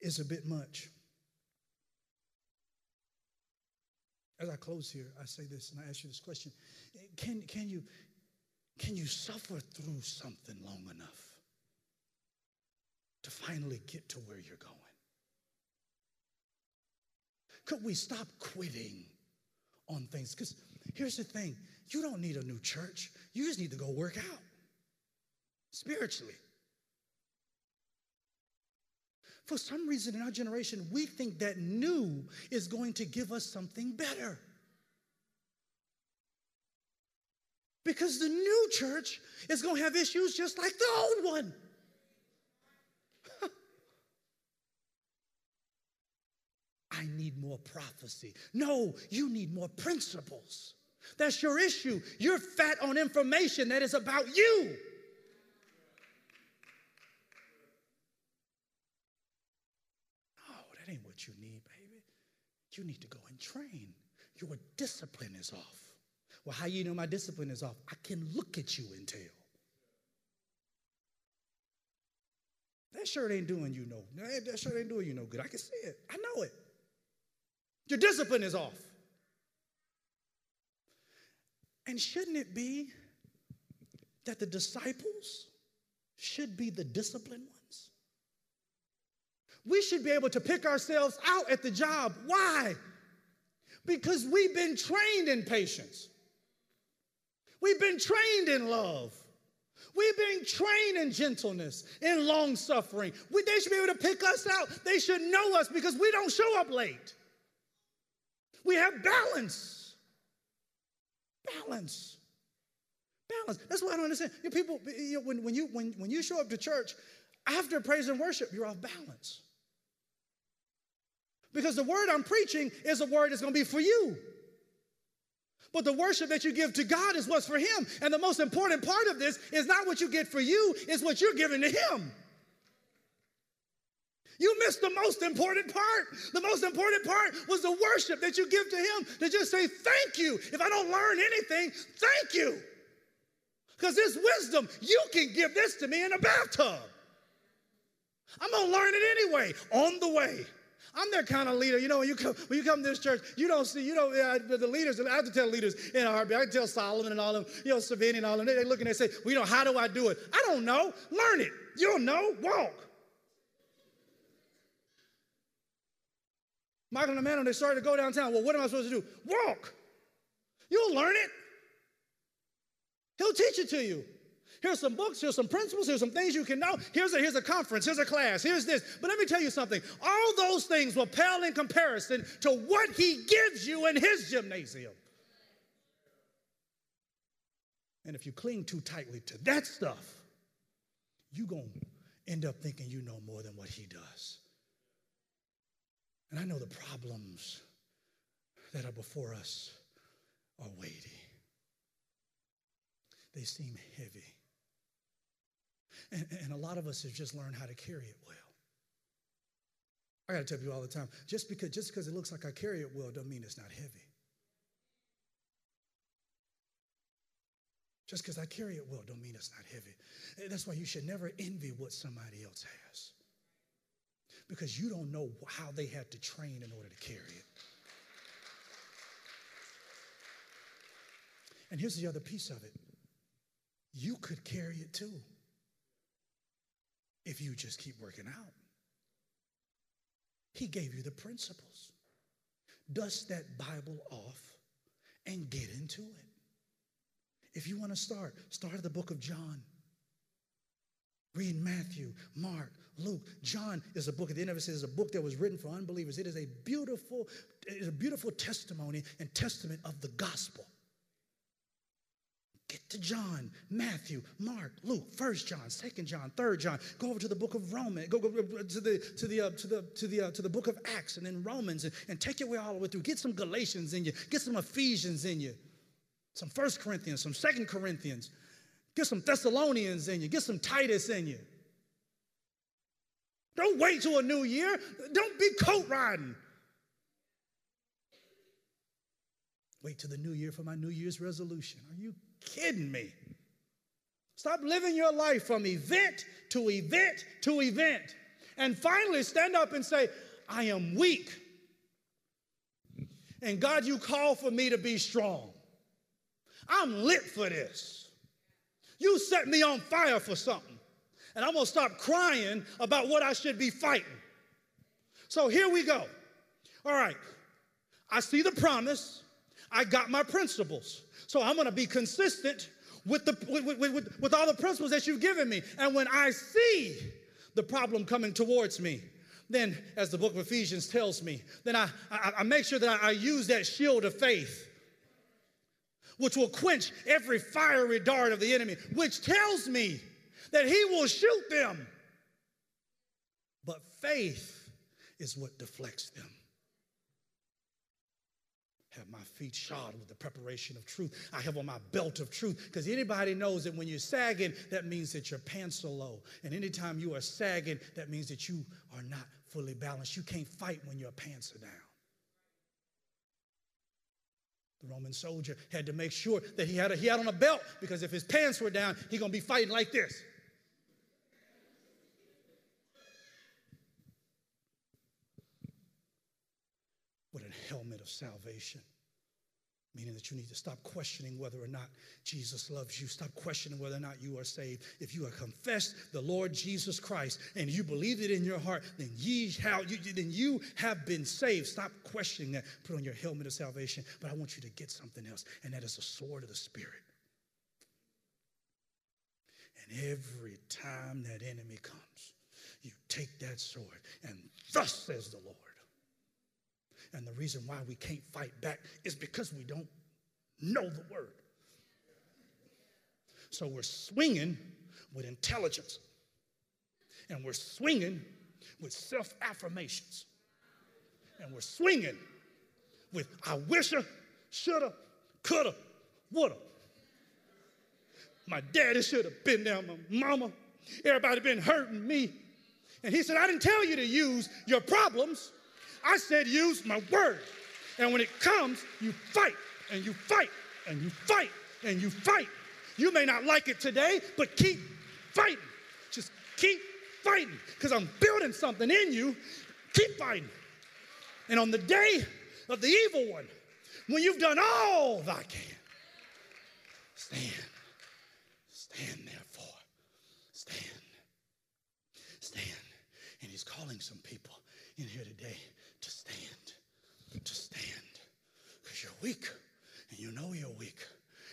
is a bit much. As I close here, I say this and I ask you this question. Can, can you, can you suffer through something long enough to finally get to where you're going? Could we stop quitting on things? Because here's the thing. You don't need a new church. You just need to go work out spiritually. For some reason in our generation, we think that new is going to give us something better. Because the new church is going to have issues just like the old one. I need more prophecy. No, you need more principles. That's your issue. You're fat on information that is about you. No, that ain't what you need, baby. You need to go and train. Your discipline is off. Well, how you know my discipline is off? I can look at you and tell. That shirt ain't doing you no. That shirt ain't doing you no good. I can see it. I know it. Your discipline is off. And shouldn't it be that the disciples should be the disciplined ones? We should be able to pick ourselves out at the job. Why? Because we've been trained in patience. We've been trained in love. We've been trained in gentleness, in long-suffering. We, they should be able to pick us out. They should know us because we don't show up late. We have balance. Balance. Balance. That's why I don't understand. You people, you know, when, when, you, when, when you show up to church, after praise and worship, you're off balance. Because the word I'm preaching is a word that's going to be for you. But the worship that you give to God is what's for him. And the most important part of this is not what you get for you, it's what you're giving to him. You missed the most important part. The most important part was the worship that you give to him, to just say, thank you. If I don't learn anything, thank you. Because this wisdom, you can give this to me in a bathtub. I'm going to learn it anyway, on the way. I'm that kind of leader. You know, when you come, when you come to this church, you don't see, you know, uh, the leaders, I have to tell leaders in our heartbeat. I can tell Solomon and all of them, you know, Savini and all of them. They look and they say, well, you know, how do I do it? I don't know. Learn it. You don't know. Walk. Michael and Amanda, they started to go downtown. Well, what am I supposed to do? Walk. You'll learn it. He'll teach it to you. Here's some books, here's some principles, here's some things you can know. Here's a, here's a conference, here's a class, here's this. But let me tell you something. All those things will pale in comparison to what he gives you in his gymnasium. And if you cling too tightly to that stuff, you're going to end up thinking you know more than what he does. And I know the problems that are before us are weighty. They seem heavy. And, and a lot of us have just learned how to carry it well. I got to tell people all the time, just because, just because it looks like I carry it well doesn't mean it's not heavy. Just because I carry it well don't mean it's not heavy. And that's why you should never envy what somebody else has. Because you don't know how they had to train in order to carry it. And here's the other piece of it. You could carry it too. If you just keep working out. He gave you the principles. Dust that Bible off and get into it. If you want to start, start at the book of John. Read Matthew, Mark, Luke. John is a book, at the end of it says, a book that was written for unbelievers. It is a beautiful, it is a beautiful testimony and testament of the gospel. Get to John, Matthew, Mark, Luke, First John, Second John, Third John. Go over to the book of Romans. Go, go to the to the uh, to the to the uh, to the book of Acts, and then Romans, and, and take your way all the way through. Get some Galatians in you. Get some Ephesians in you. Some First Corinthians, some Second Corinthians. Get some Thessalonians in you. Get some Titus in you. Don't wait till a new year. Don't be coat riding. Wait till the new year for my New Year's resolution. Are you kidding me? Stop living your life from event to event to event. And finally, stand up and say, I am weak. And God, you call for me to be strong. I'm lit for this. You set me on fire for something. And I'm going to stop crying about what I should be fighting. So here we go. All right. I see the promise. I got my principles. So I'm going to be consistent with, the, with, with, with, with all the principles that you've given me. And when I see the problem coming towards me, then, as the book of Ephesians tells me, then I, I, I make sure that I, I use that shield of faith, which will quench every fiery dart of the enemy, which tells me that he will shoot them. But faith is what deflects them. Have my feet shod with the preparation of truth. I have on my belt of truth. Because anybody knows that when you're sagging, that means that your pants are low. And anytime you are sagging, that means that you are not fully balanced. You can't fight when your pants are down. The Roman soldier had to make sure that he had, a, he had on a belt, because if his pants were down, he's going to be fighting like this. What a helmet of salvation, meaning that you need to stop questioning whether or not Jesus loves you. Stop questioning whether or not you are saved. If you have confessed the Lord Jesus Christ and you believe it in your heart, then, ye shall, you, then you have been saved. Stop questioning that. Put on your helmet of salvation. But I want you to get something else, and that is the sword of the Spirit. And every time that enemy comes, you take that sword, and thus says the Lord. And the reason why we can't fight back is because we don't know the word. So we're swinging with intelligence. And we're swinging with self-affirmations. And we're swinging with I wisha, shoulda, coulda, woulda. My daddy should have been there, my mama. Everybody been hurting me. And he said, I didn't tell you to use your problems. I said use my word. And when it comes, you fight, and you fight, and you fight, and you fight. You may not like it today, but keep fighting. Just keep fighting, because I'm building something in you. Keep fighting. And on the day of the evil one, when you've done all that I can, stand. Stand, therefore. Stand. Stand. And he's calling some people in here today to stand, to stand, because you're weak, and you know you're weak,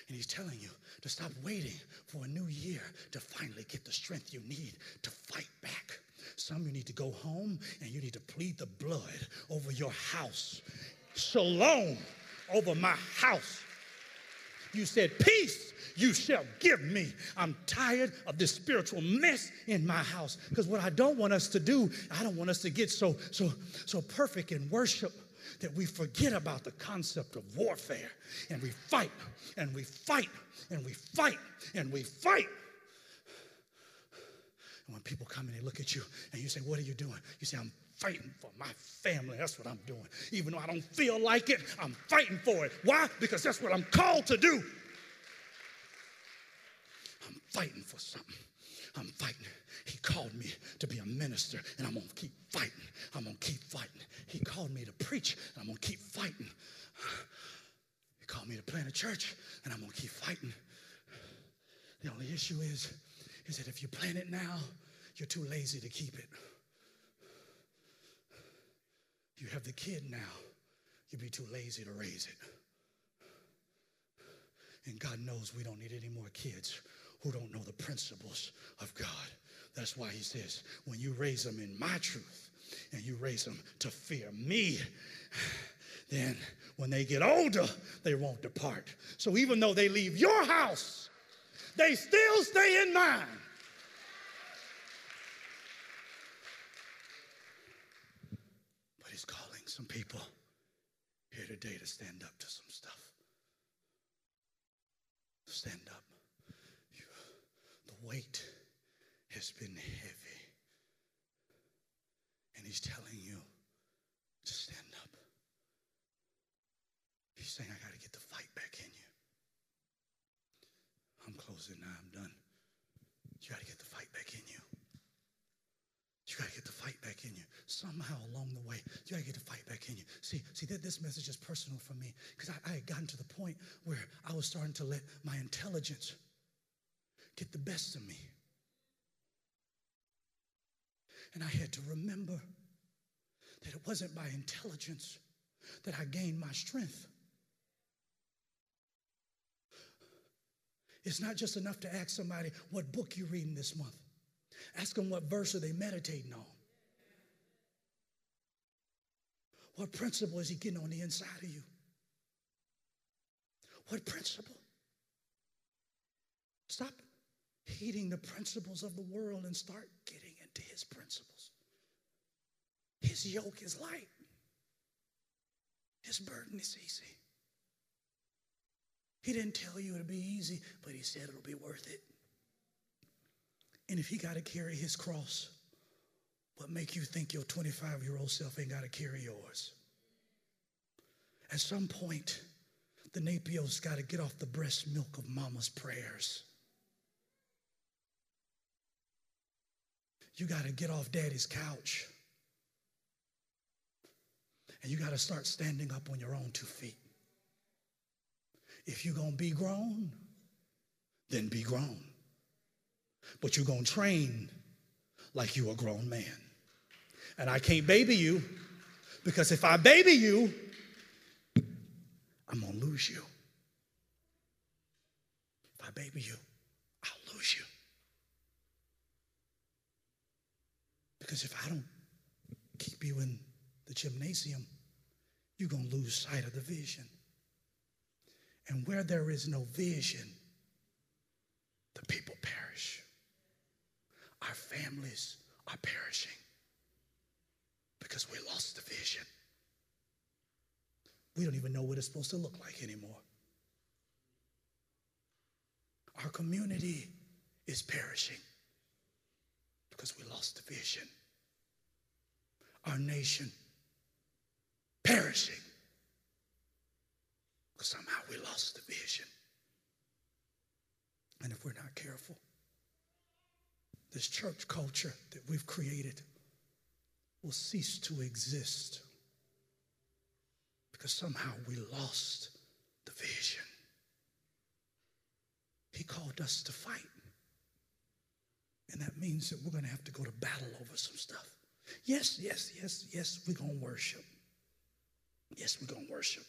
and he's telling you to stop waiting for a new year to finally get the strength you need to fight back. Some you need to go home, and you need to plead the blood over your house. Shalom over my house. You said, peace you shall give me. I'm tired of this spiritual mess in my house. Because what I don't want us to do, I don't want us to get so, so, so perfect in worship that we forget about the concept of warfare. And we fight, and we fight, and we fight, and we fight. And when people come and they look at you, and you say, what are you doing? You say, I'm fighting for my family. That's what I'm doing. Even though I don't feel like it, I'm fighting for it. Why? Because that's what I'm called to do. I'm fighting for something. I'm fighting. He called me to be a minister, and I'm going to keep fighting. I'm going to keep fighting. He called me to preach, and I'm going to keep fighting. He called me to plant a church, and I'm going to keep fighting. The only issue is, is that if you plant it now, you're too lazy to keep it. You have the kid now, you'd be too lazy to raise it. And God knows we don't need any more kids who don't know the principles of God. That's why he says, when you raise them in my truth and you raise them to fear me, then when they get older, they won't depart. So even though they leave your house, they still stay in mine. But he's calling some people here today to stand up to some stuff. Stand up. You, the weight has been heavy. And he's telling you to stand up. He's saying, I got to get the fight back in you. I'm closing now. I'm done. You got to get the fight back in you. You got to get the fight back in you. Somehow along the way, you got to get the fight back in you. See, see that this message is personal for me because I, I had gotten to the point where I was starting to let my intelligence get the best of me. And I had to remember that it wasn't by intelligence that I gained my strength. It's not just enough to ask somebody what book you're reading this month. Ask them what verse are they meditating on. What principle is he getting on the inside of you? What principle? Stop heeding the principles of the world and start getting into his principles. His yoke is light. His burden is easy. He didn't tell you it'll be easy, but he said it'll be worth it. And if he got to carry his cross, what make you think your twenty-five-year-old self ain't got to carry yours? At some point, the napios got to get off the breast milk of mama's prayers. You got to get off daddy's couch. And you got to start standing up on your own two feet. If you're going to be grown, then be grown. But you're going to train like you're a grown man. And I can't baby you because if I baby you, I'm going to lose you. If I baby you, I'll lose you. Because if I don't keep you in the gymnasium, you're going to lose sight of the vision. And where there is no vision, the people perish. Our families are perishing because we lost the vision. We don't even know what it's supposed to look like anymore. Our community is perishing because we lost the vision. Our nation perishing because somehow we lost the vision. And if we're not careful, this church culture that we've created will cease to exist because somehow we lost the vision. He called us to fight. And that means that we're going to have to go to battle over some stuff. Yes, yes, yes, yes, we're going to worship. Yes, we're going to worship.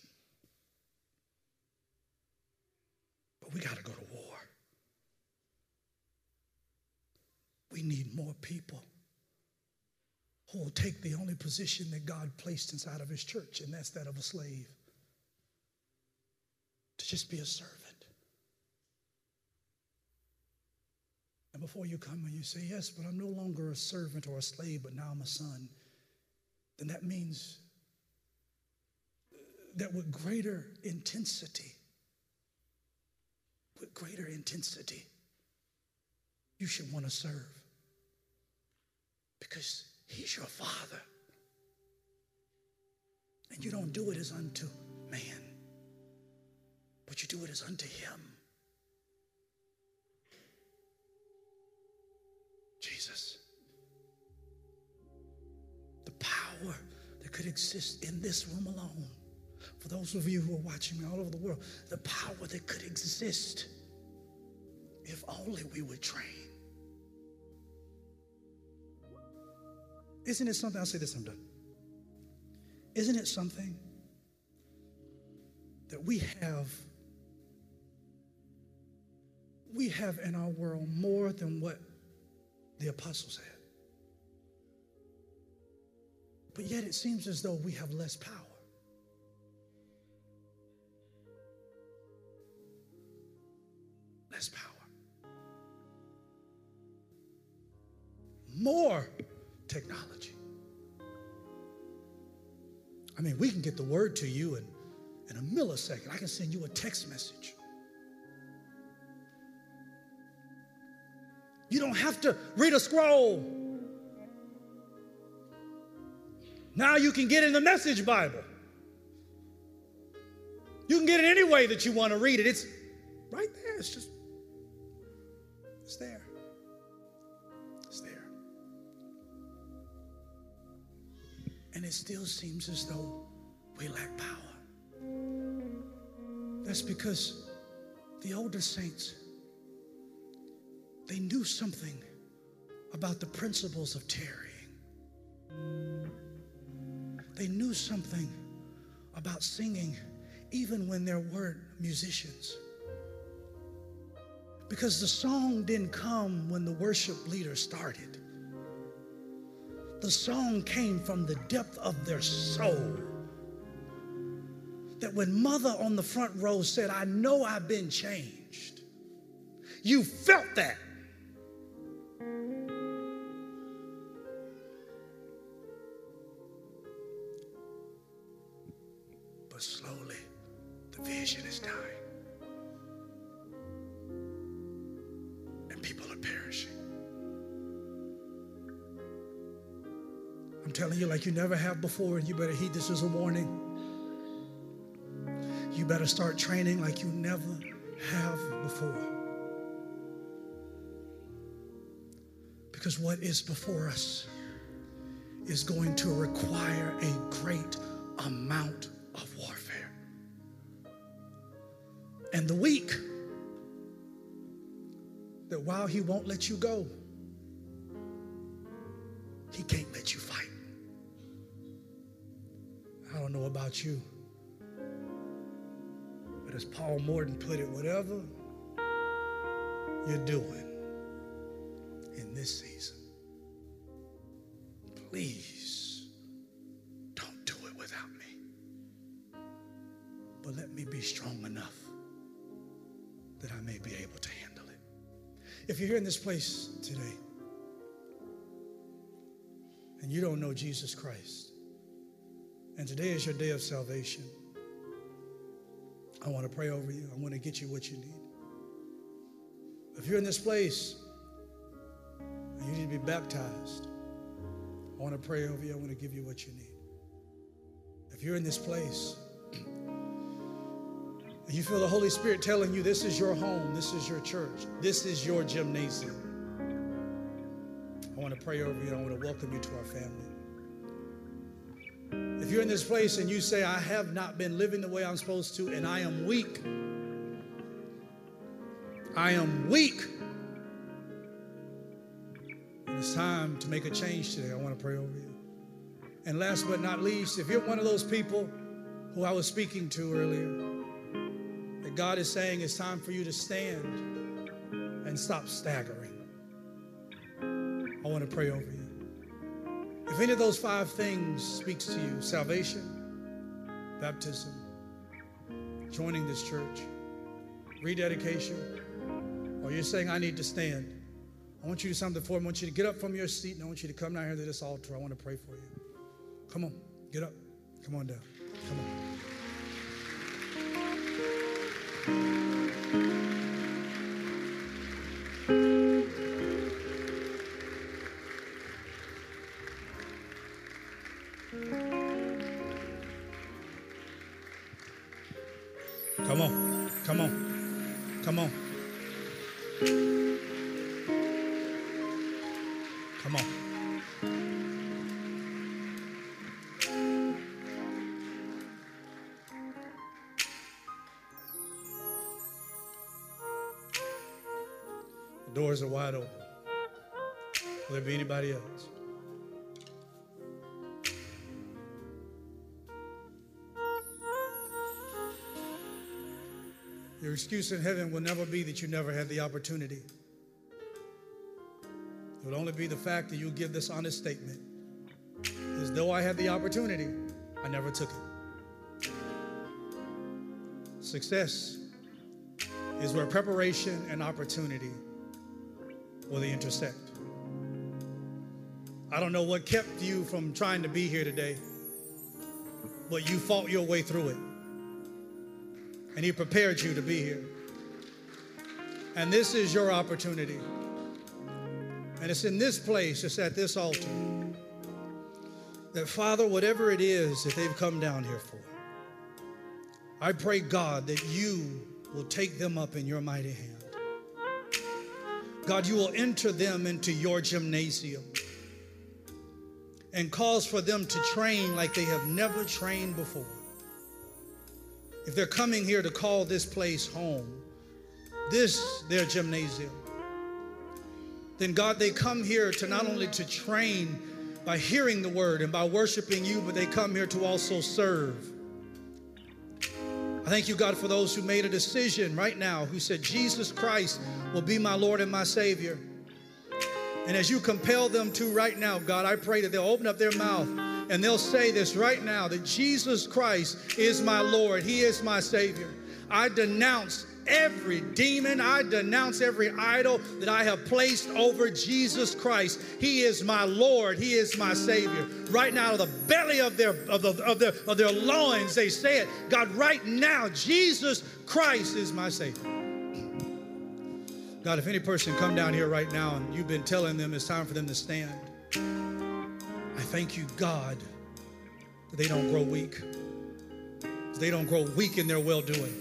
But we got to go to war. We need more people who will take the only position that God placed inside of his church, and that's that of a slave, to just be a servant. And before you come and you say, yes, but I'm no longer a servant or a slave, but now I'm a son, then that means that with greater intensity, with greater intensity, you should want to serve. Because he's your father. And you don't do it as unto man, but you do it as unto him. Jesus, the power that could exist in this room alone, for those of you who are watching me all over the world, the power that could exist if only we would train. Isn't it something, I'll say this, I'm done. Isn't it something that we have we have in our world more than what the apostles had. But yet it seems as though we have less power. Less power. More technology. I mean, we can get the word to you in, in a millisecond. I can send you a text message. You don't have to read a scroll. Now you can get in the Message Bible. You can get it any way that you want to read it. It's right there. It's just, it's there. It's there. And it still seems as though we lack power. That's because the older saints, they knew something about the principles of tarrying. They knew something about singing even when there weren't musicians. Because the song didn't come when the worship leader started. The song came from the depth of their soul. That when mother on the front row said, "I know I've been changed," you felt that. Like you never have before, and you better heed this as a warning. You better start training like you never have before. Because what is before us is going to require a great amount of warfare. And the weak, that while he won't let you go, he can't let you fight. I don't know about you, but as Paul Morton put it, whatever you're doing in this season, please don't do it without me. But let me be strong enough that I may be able to handle it. If you're here in this place today and you don't know Jesus Christ, and today is your day of salvation, I want to pray over you. I want to get you what you need. If you're in this place and you need to be baptized, I want to pray over you. I want to give you what you need. If you're in this place and you feel the Holy Spirit telling you this is your home, this is your church, this is your gymnasium, I want to pray over you. I want to welcome you to our family. If you're in this place and you say, I have not been living the way I'm supposed to, and I am weak. I am weak. And it's time to make a change today. I want to pray over you. And last but not least, if you're one of those people who I was speaking to earlier, that God is saying it's time for you to stand and stop staggering, I want to pray over you. If any of those five things speaks to you, salvation, baptism, joining this church, rededication, or you're saying, I need to stand, I want you to do something for me. I want you to get up from your seat, and I want you to come down here to this altar. I want to pray for you. Come on, get up. Come on down. Come on. Doors are wide open. Will there be anybody else? You're Your excuse in heaven will never be that you never had the opportunity. It will only be the fact that you give this honest statement. As though I had the opportunity, I never took it. Success is where preparation and opportunity will they intersect. I don't know what kept you from trying to be here today, but you fought your way through it. And he prepared you to be here. And this is your opportunity. And it's in this place, it's at this altar, that Father, whatever it is that they've come down here for, I pray, God, that you will take them up in your mighty hand. God, you will enter them into your gymnasium and cause for them to train like they have never trained before. If they're coming here to call this place home, this their gymnasium, then God, they come here to not only to train by hearing the word and by worshiping you, but they come here to also serve. I thank you, God, for those who made a decision right now, who said, Jesus Christ will be my Lord and my Savior. And as you compel them to right now, God, I pray that they'll open up their mouth and they'll say this right now, that Jesus Christ is my Lord. He is my Savior. I denounce every demon. I denounce every idol that I have placed over Jesus Christ. He is my Lord. He is my Savior. Right now, out of the belly of their, of the, of their, of their loins, they say it. God, right now, Jesus Christ is my Savior. God, if any person come down here right now and you've been telling them it's time for them to stand, I thank you, God, that they don't grow weak. They don't grow weak in their well-doing.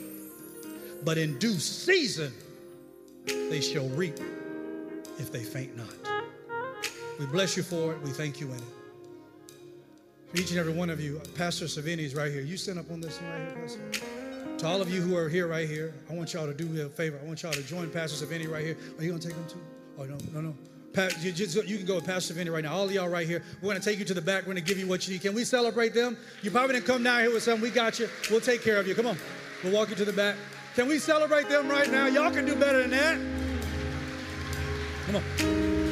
But in due season, they shall reap if they faint not. We bless you for it. We thank you in it. For each and every one of you, Pastor Savini is right here. You stand up on this one right here, Pastor. To all of you who are here right here, I want y'all to do me a favor. I want y'all to join Pastor Savini right here. Are you going to take them too? Oh, no, no, no. Pat, you, just, you can go with Pastor Savini right now. All of y'all right here. We're going to take you to the back. We're going to give you what you need. Can we celebrate them? You probably didn't come down here with something. We got you. We'll take care of you. Come on. We'll walk you to the back. Can we celebrate them right now? Y'all can do better than that. Come on.